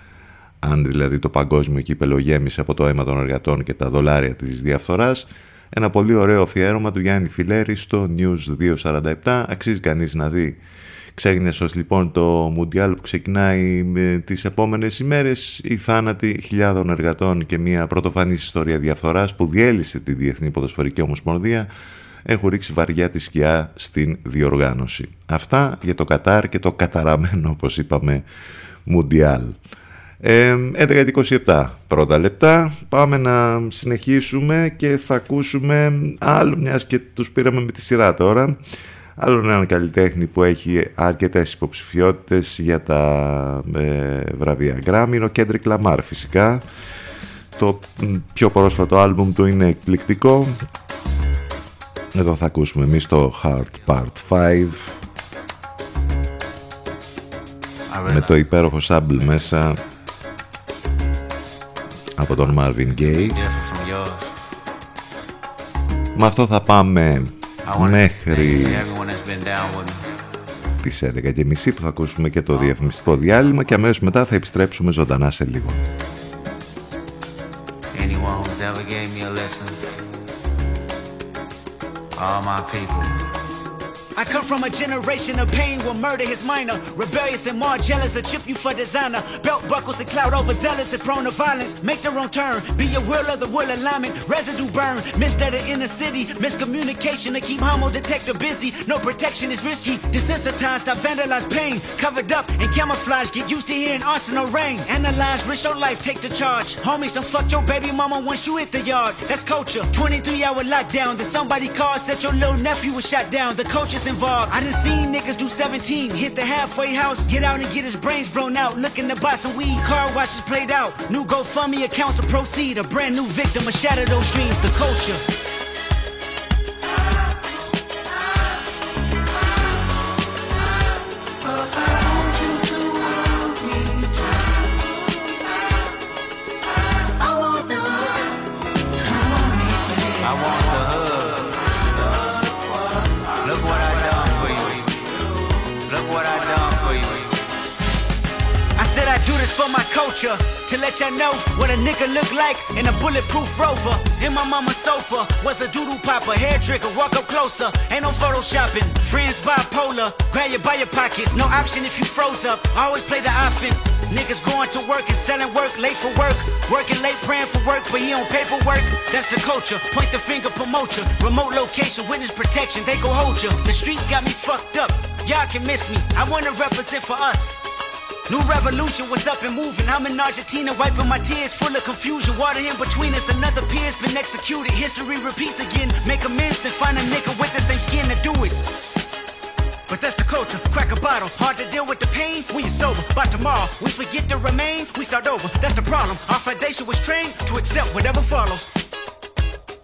αν δηλαδή το παγκόσμιο κύπελλο γέμισε από το αίμα των εργατών και τα δολάρια της διαφθοράς, ένα πολύ ωραίο αφιέρωμα του Γιάννη Φιλέρη στο News 247. Αξίζει κανείς να δει. Ξέγνεσος λοιπόν το Μουντιάλ που ξεκινάει με τις επόμενες ημέρες, οι θάνατοι χιλιάδων εργατών και μια πρωτοφανής ιστορία διαφθοράς που διέλυσε τη Διεθνή Ποδοσφαιρική Ομοσπονδία έχουν ρίξει βαριά τη σκιά στην διοργάνωση. Αυτά για το Κατάρ και το καταραμένο, όπως είπαμε, Μουντιάλ. 11.27 πρώτα λεπτά. Πάμε να συνεχίσουμε και θα ακούσουμε άλλο, μιας και τους πήραμε με τη σειρά τώρα, άλλον έναν καλλιτέχνη που έχει αρκετές υποψηφιότητες για τα βραβεία Grammy, είναι ο Κέντρικ Λαμάρ φυσικά. Το πιο πρόσφατο άλμπουμ του είναι εκπληκτικό. Εδώ θα ακούσουμε εμείς το Hard Part 5 με το υπέροχο σάμπλ μέσα από τον Marvin Gaye. Με αυτό θα πάμε μέχρι τις 11.30 που θα ακούσουμε και το διαφημιστικό διάλειμμα και αμέσως μετά θα επιστρέψουμε ζωντανά σε λίγο. I come from a generation of pain where murder is minor, rebellious and more jealous, a trip you for designer, belt buckles and clout overzealous and prone to violence, make the wrong turn, be a will of the will alignment, residue burn, missed at the inner city, miscommunication to keep homo detector busy, no protection is risky, desensitized, I vandalize pain, covered up and camouflage, get used to hearing arsenal rain, analyze, risk your life, take the charge, homies don't fuck your baby mama once you hit the yard, that's culture, 23-hour lockdown, then somebody called, said your little nephew was shot down, the culture's involved. I done seen niggas do 17, hit the halfway house, get out and get his brains blown out, looking to buy some weed, car washes played out, new GoFundMe accounts to proceed, a brand new victim, a shatter those dreams, the culture. I want you to hold me tight. is for my culture, to let y'all know what a nigga look like in a bulletproof Rover. In my mama's sofa was a doodle popper, hair trigger, walk up closer. Ain't no photoshopping, friends bipolar, grab you by your pockets, no option if you froze up. I always play the offense, niggas going to work and selling work, late for work, working late, praying for work, but he on paperwork. That's the culture, point the finger, promote you, remote location, witness protection, they gon' hold you. The streets got me fucked up, y'all can miss me, I wanna represent for us. New revolution was up and moving. I'm in Argentina wiping my tears, full of confusion. Water in between us, another peer's been executed. History repeats again. Make amends, then find a nigga with the same skin to do it. But that's the culture, crack a bottle. Hard to deal with the pain when you're sober. By tomorrow, we forget the remains, we start over. That's the problem. Our foundation was trained to accept whatever follows.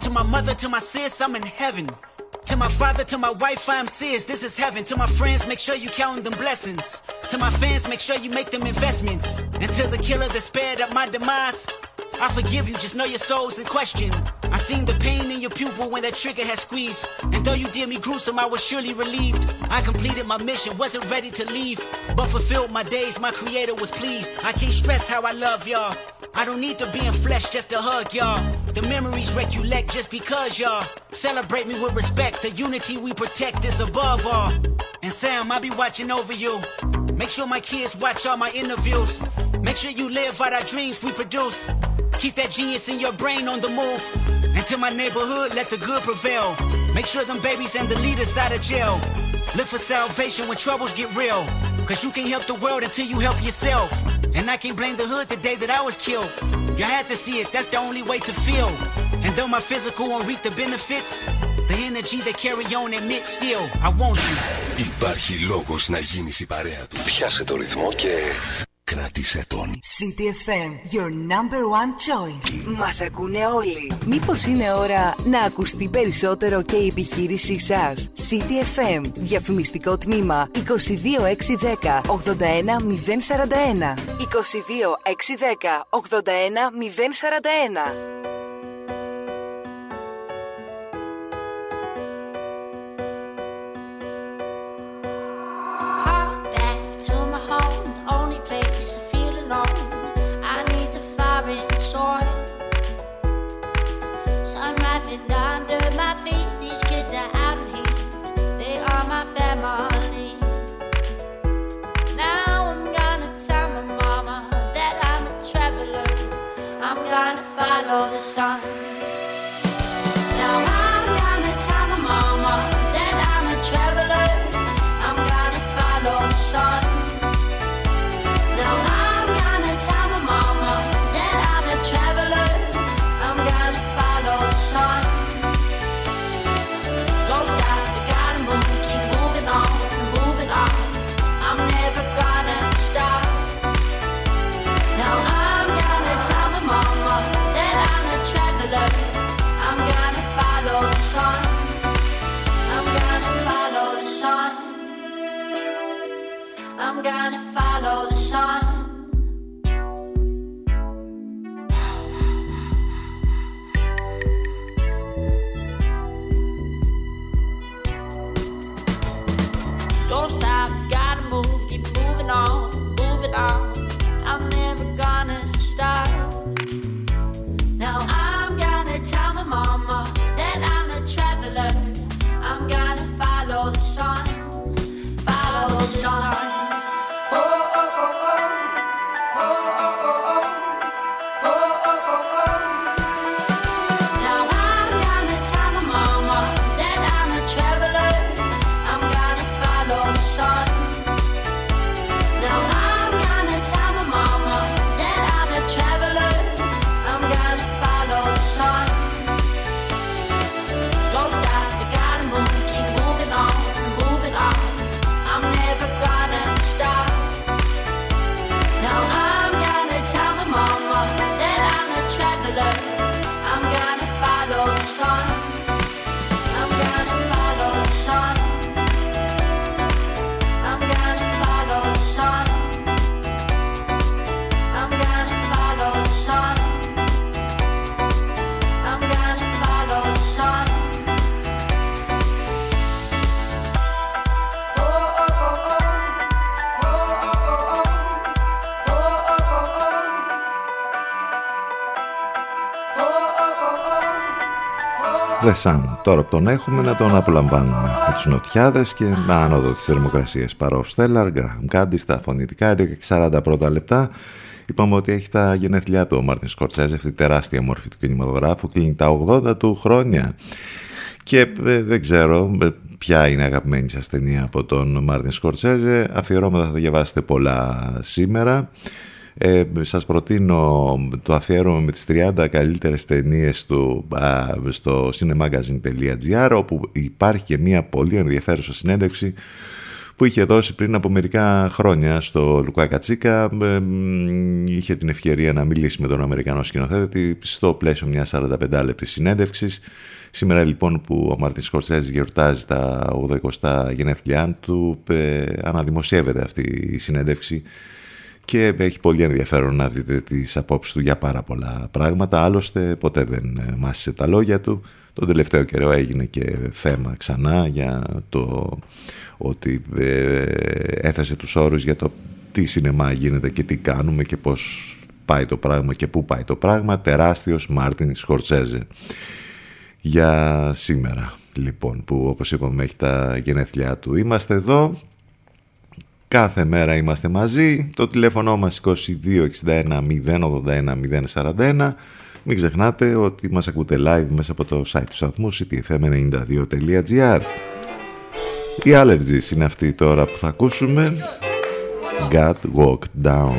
To my mother, to my sis, I'm in heaven. To my father, to my wife, I am serious, this is heaven. To my friends, make sure you count them blessings. To my fans, make sure you make them investments. And to the killer that spared up my demise, I forgive you, just know your soul's in question. I seen the pain in your pupil when that trigger had squeezed. And though you did me gruesome, I was surely relieved. I completed my mission, wasn't ready to leave, but fulfilled my days, my creator was pleased. I can't stress how I love y'all. I don't need to be in flesh just to hug y'all. The memories recollect just because y'all celebrate me with respect. The unity we protect is above all. And Sam, I'll be watching over you. Make sure my kids watch all my interviews. Make sure you live out our dreams we produce. Keep that genius in your brain on the move. And to my neighborhood, let the good prevail. Make sure them babies and the leaders out of jail. Look for salvation when troubles get real. Cause you can't help the world until you help yourself. And I can't blame the hood the day that I was killed. You had to see it, that's the only way to feel. And though my physical won't reap the benefits, the energy they carry on admit still, I want you. Υπάρχει λόγος να γίνεις η παρέα του. Πιάσε το ρυθμό και κράτησε τον. City FM, your number one choice. Μας ακούνε όλοι. Μήπως είναι ώρα να ακουστεί περισσότερο και η επιχείρησή σας? City FM, διαφημιστικό τμήμα 22610 81041. 22610 81041. Under my feet, these kids are out of heat. They are my family. Now I'm gonna tell my mama that I'm a traveler. I'm gonna follow the sun. Now I'm gonna tell my mama that I'm a traveler. I'm gonna follow the sun. Now I'm gonna tell my mama that I'm a traveler. I'm gonna follow the sun. Don't stop, you gotta move. gonna follow the sun. Don't stop, gotta move, keep moving on, moving on. I'm never gonna stop. Now I'm gonna tell my mama that I'm a traveler. I'm gonna follow the sun, follow the sun. Oh, oh, oh, oh. Σαν τώρα που τον έχουμε να τον απολαμβάνουμε με τους νοτιάδες και με άνοδο της θερμοκρασίας. Παρόφ Στέλλαρ, Γκραχαμ Κάντι στα φωνητικά, 11:40 πρώτα λεπτά. Είπαμε ότι έχει τα γενέθλιά του ο Μάρτιν Σκορσέζε, αυτή τεράστια μόρφη του κινηματογράφου, κλείνει τα 80 του χρόνια. Και δεν ξέρω ποια είναι αγαπημένη σας ταινία από τον Μάρτιν Σκορσέζε. Αφιερώματα θα διαβάσετε πολλά σήμερα. Σας προτείνω το αφιέρωμα με τις 30 καλύτερες ταινίες του στο cinemagazine.gr, όπου υπάρχει και μια πολύ ενδιαφέρουσα συνέντευξη που είχε δώσει πριν από μερικά χρόνια στο Λουκά Κατσίκα. Είχε την ευκαιρία να μιλήσει με τον Αμερικανό σκηνοθέτη στο πλαίσιο μιας 45 λεπτής συνέντευξης. Σήμερα λοιπόν που ο Μάρτιν Σκορσέζε γιορτάζει τα 80 γενέθλιά του, αναδημοσιεύεται αυτή η συνέντευξη και έχει πολύ ενδιαφέρον να δείτε τις απόψεις του για πάρα πολλά πράγματα. Άλλωστε ποτέ δεν μάσησε τα λόγια του. Τον τελευταίο καιρό έγινε και θέμα ξανά για το ότι έθεσε τους όρους για το τι σινεμά γίνεται και τι κάνουμε και πώς πάει το πράγμα και πού πάει το πράγμα. Τεράστιος Μάρτιν Σκορσέζε για σήμερα λοιπόν, που όπως είπαμε έχει τα γενέθλιά του. Είμαστε εδώ. Κάθε μέρα είμαστε μαζί. Το τηλέφωνο μας 2261 081 041. Μην ξεχνάτε ότι μας ακούτε live μέσα από το site του σταθμού cityfm92.gr. Οι Allergies είναι αυτοί τώρα που θα ακούσουμε. God Walked Down.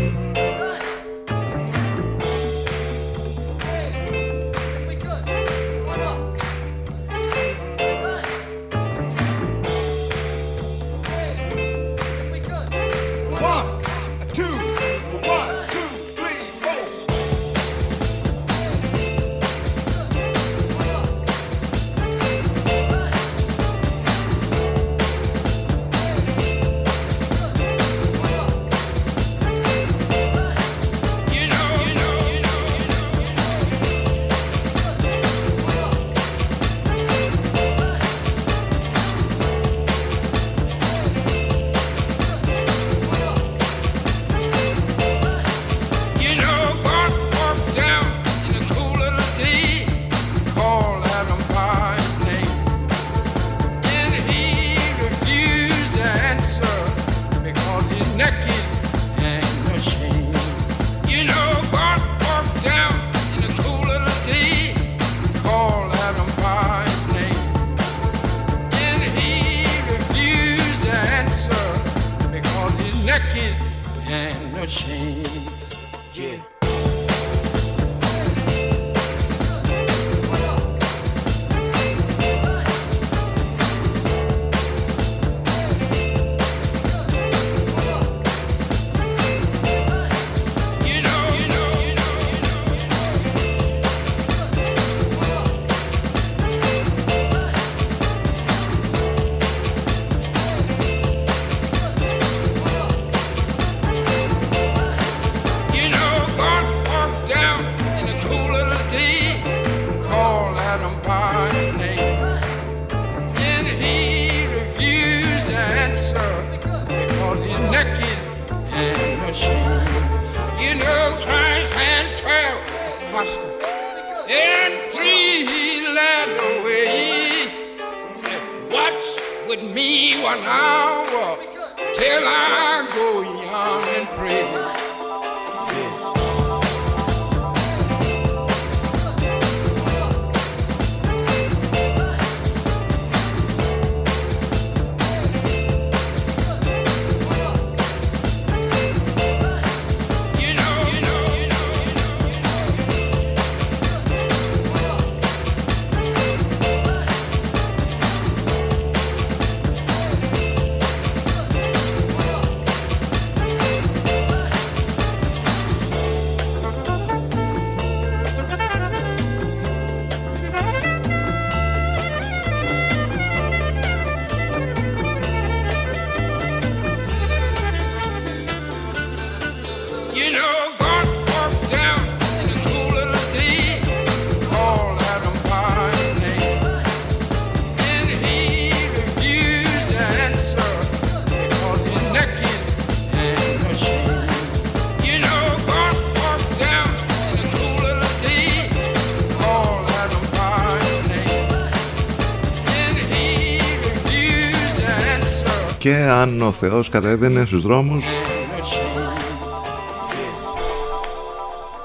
Και αν ο Θεός κατέβαινε στους δρόμους,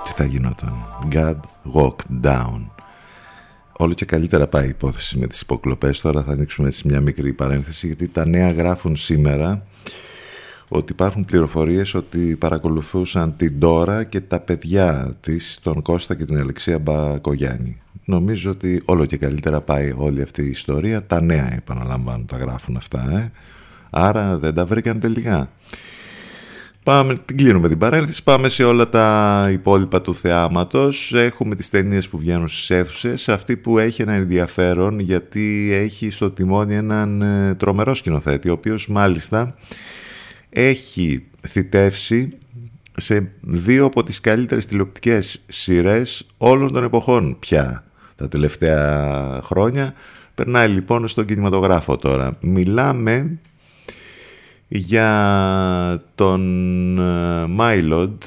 τι θα γινόταν? God walked down. Όλο και καλύτερα πάει η υπόθεση με τις υποκλοπές. Τώρα θα ανοίξουμε έτσι μια μικρή παρένθεση, γιατί τα νέα γράφουν σήμερα ότι υπάρχουν πληροφορίες ότι παρακολουθούσαν την Ντόρα και τα παιδιά της, τον Κώστα και την Αλεξία Μπακογιάννη. Νομίζω ότι όλο και καλύτερα πάει όλη αυτή η ιστορία. Τα νέα, επαναλαμβάνω, τα γράφουν αυτά, Άρα δεν τα βρήκαν τελικά. Την κλείνουμε την παρένθεση. Πάμε σε όλα τα υπόλοιπα του θεάματος. Έχουμε τις ταινίες που βγαίνουν στις αίθουσες. Αυτή που έχει ένα ενδιαφέρον, γιατί έχει στο τιμόνι έναν τρομερό σκηνοθέτη, ο οποίος μάλιστα έχει θητεύσει σε δύο από τις καλύτερες τηλεοπτικές σειρές όλων των εποχών πια τα τελευταία χρόνια. Περνάει λοιπόν στον κινηματογράφο τώρα. Μιλάμε για τον Μάιλοντ,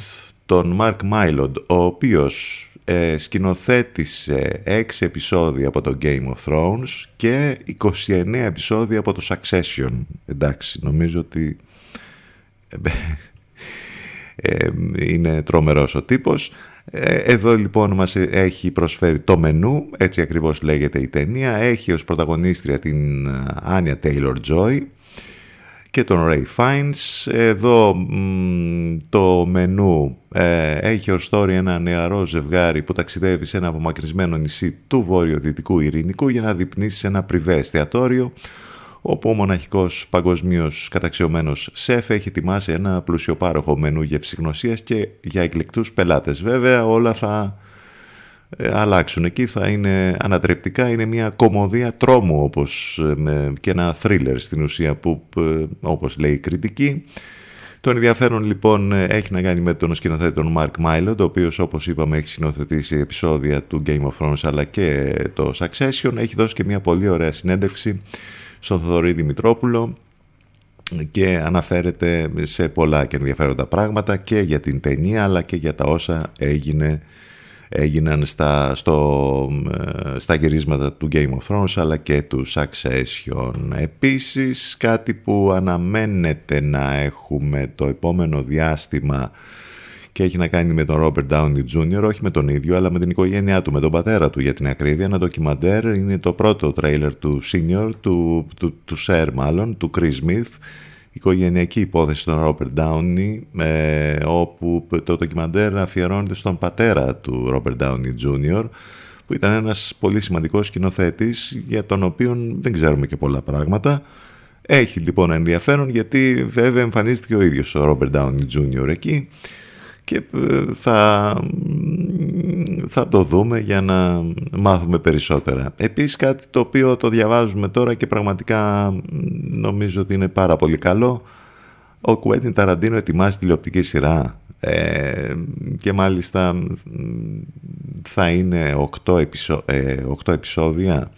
τον Μάρκ Μάιλοντ, ο οποίος σκηνοθέτησε 6 επεισόδια από το Game of Thrones και 29 επεισόδια από το Succession. Εντάξει, νομίζω ότι είναι τρομερός ο τύπος. Εδώ λοιπόν μας έχει προσφέρει το μενού, έτσι ακριβώς λέγεται η ταινία. Έχει ως πρωταγωνίστρια την Άνια Taylor-Joy και τον Ray Fiennes. Εδώ το μενού έχει ως story ένα νεαρό ζευγάρι που ταξιδεύει σε ένα απομακρυσμένο νησί του βορειοδυτικού ειρηνικού για να δειπνήσει σε ένα πριβέ εστιατόριο, όπου ο μοναχικός παγκοσμίως καταξιωμένος σεφ έχει ετοιμάσει ένα πλουσιοπάροχο μενού γευσηγνωσίας και για εκλεκτούς πελάτες. Βέβαια όλα θα αλλάξουν εκεί, θα είναι ανατρεπτικά. Είναι μια κομμωδία τρόμου, όπως και ένα θρίλερ στην ουσία, που όπως λέει η κριτική. Το ενδιαφέρον λοιπόν έχει να κάνει με τον σκηνοθέτη τον Μάρκ Μάιλοντ, ο οποίος όπως είπαμε έχει σκηνοθετήσει επεισόδια του Game of Thrones αλλά και το Succession. Έχει δώσει και μια πολύ ωραία συνέντευξη στον Θοδωρή Δημητρόπουλο και αναφέρεται σε πολλά και ενδιαφέροντα πράγματα και για την ταινία αλλά και για τα όσα έγιναν στα γυρίσματα του Game of Thrones αλλά και του Succession. Επίσης κάτι που αναμένεται να έχουμε το επόμενο διάστημα και έχει να κάνει με τον Robert Downey Jr., όχι με τον ίδιο, αλλά με την οικογένειά του, με τον πατέρα του για την ακρίβεια. Ένα ντοκιμαντέρ, είναι το πρώτο τρέιλερ του Senior, του Sir μάλλον, του Chris Smith, οικογενειακή υπόθεση των Robert Downey, όπου το ντοκιμαντέρ αφιερώνεται στον πατέρα του Robert Downey Jr., που ήταν ένας πολύ σημαντικός σκηνοθέτης, για τον οποίο δεν ξέρουμε και πολλά πράγματα. Έχει λοιπόν ενδιαφέρον, γιατί βέβαια εμφανίστηκε ο ίδιος ο Robert Downey Jr. εκεί, και θα το δούμε για να μάθουμε περισσότερα. Επίσης κάτι το οποίο το διαβάζουμε τώρα και πραγματικά νομίζω ότι είναι πάρα πολύ καλό. Ο Κουέντιν Ταραντίνο ετοιμάζει τηλεοπτική σειρά και μάλιστα θα είναι 8 επεισόδια.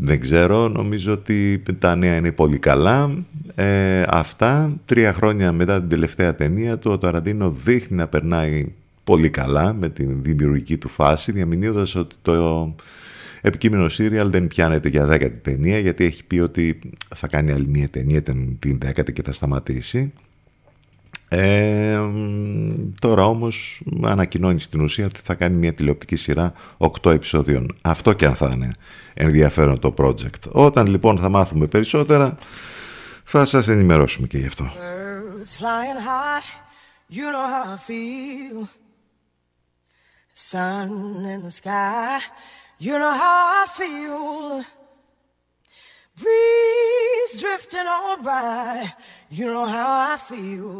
Δεν ξέρω, νομίζω ότι τα νέα είναι πολύ καλά. Αυτά, 3 χρόνια μετά την τελευταία ταινία του, ο Ταραντίνο δείχνει να περνάει πολύ καλά με την δημιουργική του φάση, διαμηνύοντας ότι το επικείμενο σύριαλ δεν πιάνεται για 10η ταινία, γιατί έχει πει ότι θα κάνει άλλη μια ταινία την 10η και θα σταματήσει. Τώρα όμως ανακοινώνει στην ουσία ότι θα κάνει μια τηλεοπτική σειρά 8 επεισόδιων. Αυτό και αν θα είναι ενδιαφέρον το project. Όταν λοιπόν θα μάθουμε περισσότερα, θα σας ενημερώσουμε και γι' αυτό. Breeze drifting on by, you know how I feel.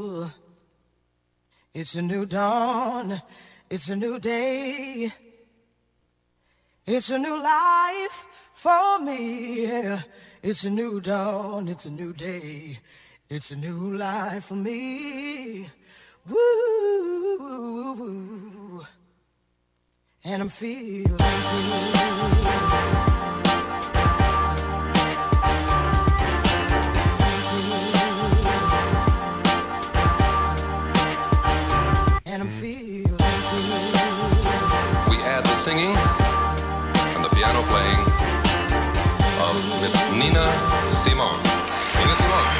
It's a new dawn, it's a new day. It's a new life for me. It's a new dawn, it's a new day. It's a new life for me. Woo. And I'm feeling good. And I'm feeling good. We add the singing and the piano playing of Miss Nina Simone. Nina Simone.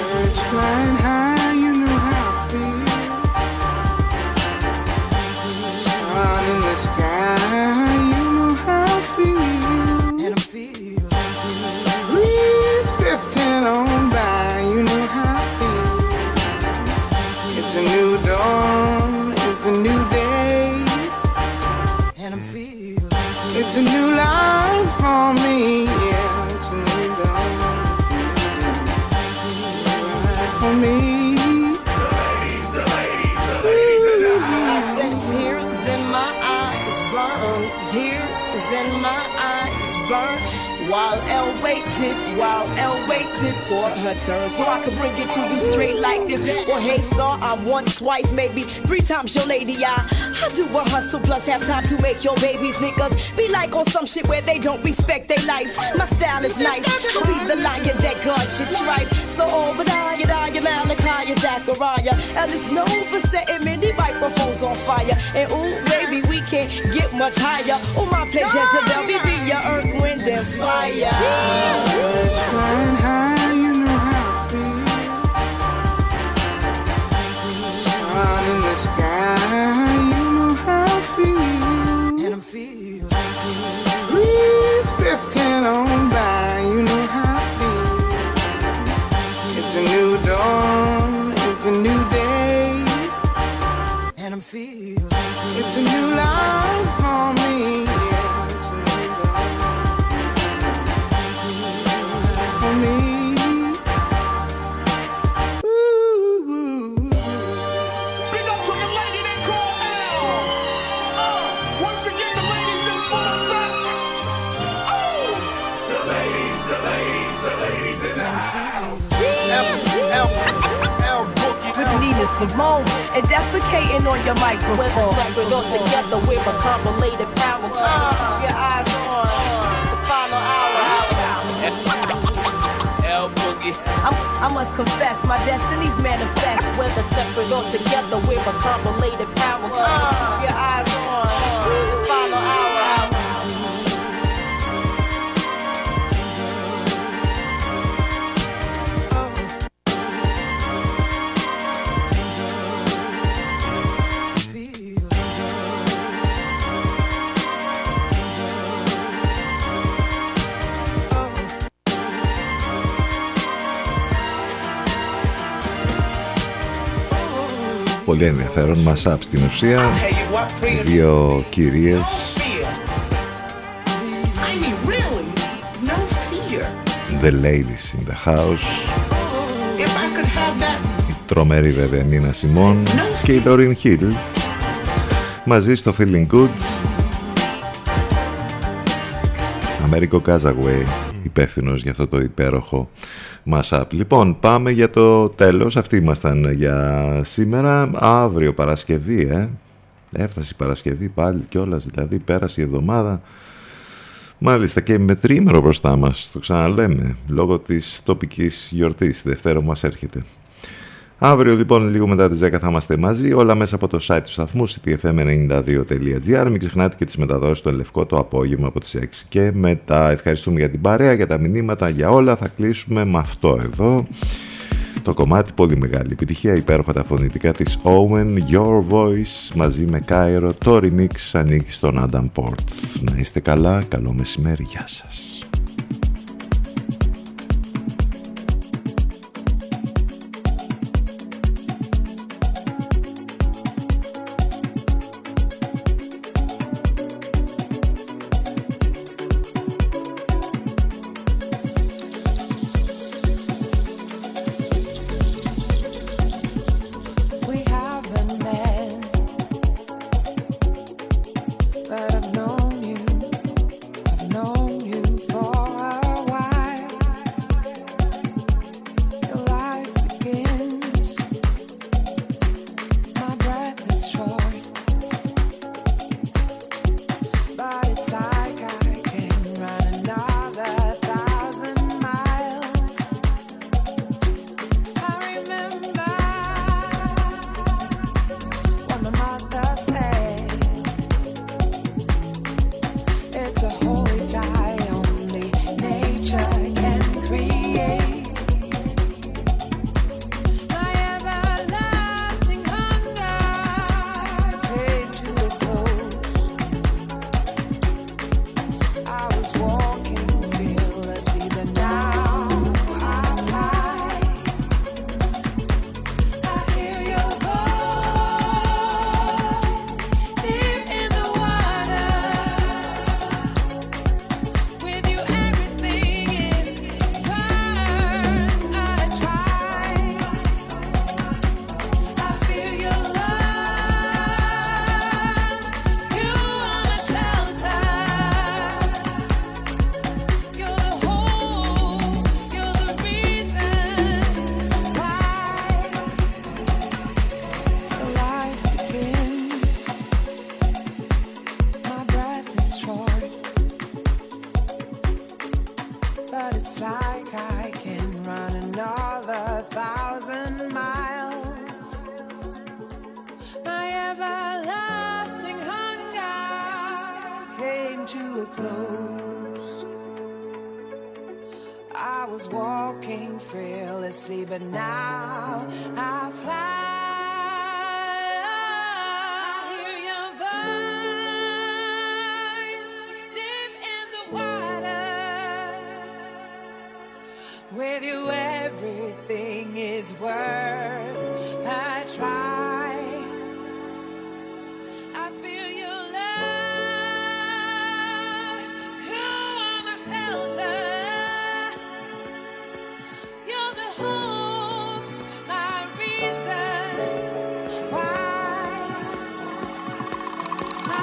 Birds flying high, you know how I feel. Sun in the sky, you know how I feel. And I'm feeling good. Breeze drifting on by, you know how I feel. It's a new dawn, it's a new day. And I'm feeling it's a new life for me, yeah. It's a new dawn, it's a new life for me. The ladies I said tears in my eyes burn, tears in my eyes burn. While Elle waited, for her turn, so I could bring it to you straight like this. Well, hey star, I'm once, twice, maybe 3 times your lady. I do a hustle plus have time to make your babies niggas be like on some shit where they don't respect their life. My style is nice, I'll be the lion that guards your tribe. So Obadiah, Malachi, Zachariah, Elle is known for setting many microphones on fire. And ooh, baby, we can't get much higher. Oh, my pleasure, Jezebel, we be your earth, wind, and fire. Birds flying high, you know how I feel. Sun in the sky, you know how I feel. And I'm feeling breeze drifting on by, you know how I feel. It's a new dawn, it's a new day. And I'm feeling it's a new life for me, yeah. It's a new dawn. Simone and defecating on your microphone. We're the separate all together, we're a convoluted power. Your eyes on the final hour. L Boogie. I must confess, my destiny's manifest. We're the separate all together, we're a convoluted power. Your eyes on the final hour. Πολύ ενδιαφέρον mashup στην ουσία. Δύο κυρίες. The ladies in the house. Η τρομερή βέβαια Νίνα Σιμών και η Lauryn Hill μαζί στο Feeling Good. Αμερικό Κάζαγουέι υπεύθυνος για αυτό το υπέροχο mashup. Λοιπόν, πάμε για το τέλος. Αυτοί ήμασταν για σήμερα. Αύριο Παρασκευή, Έφτασε η Παρασκευή πάλι κιόλας, δηλαδή πέρασε η εβδομάδα. Μάλιστα και με τριήμερο μπροστά μας, το ξαναλέμε, λόγω της τοπικής γιορτής, Δευτέρα μας έρχεται. Αύριο λοιπόν λίγο μετά τις 10 θα είμαστε μαζί, όλα μέσα από το site του σταθμού cityfm92.gr. Μην ξεχνάτε και τις μεταδόσεις στον Λευκό το απόγευμα από τις 6 και μετά. Ευχαριστούμε για την παρέα, για τα μηνύματα, για όλα. Θα κλείσουμε με αυτό εδώ. Το κομμάτι, πολύ μεγάλη επιτυχία, υπέροχα τα φωνητικά της Owen, Your Voice, μαζί με Κάιρο. Το remix ανήκει στον Adam Port. Να είστε καλά, καλό μεσημέρι, γεια σας.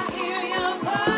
I hear your voice.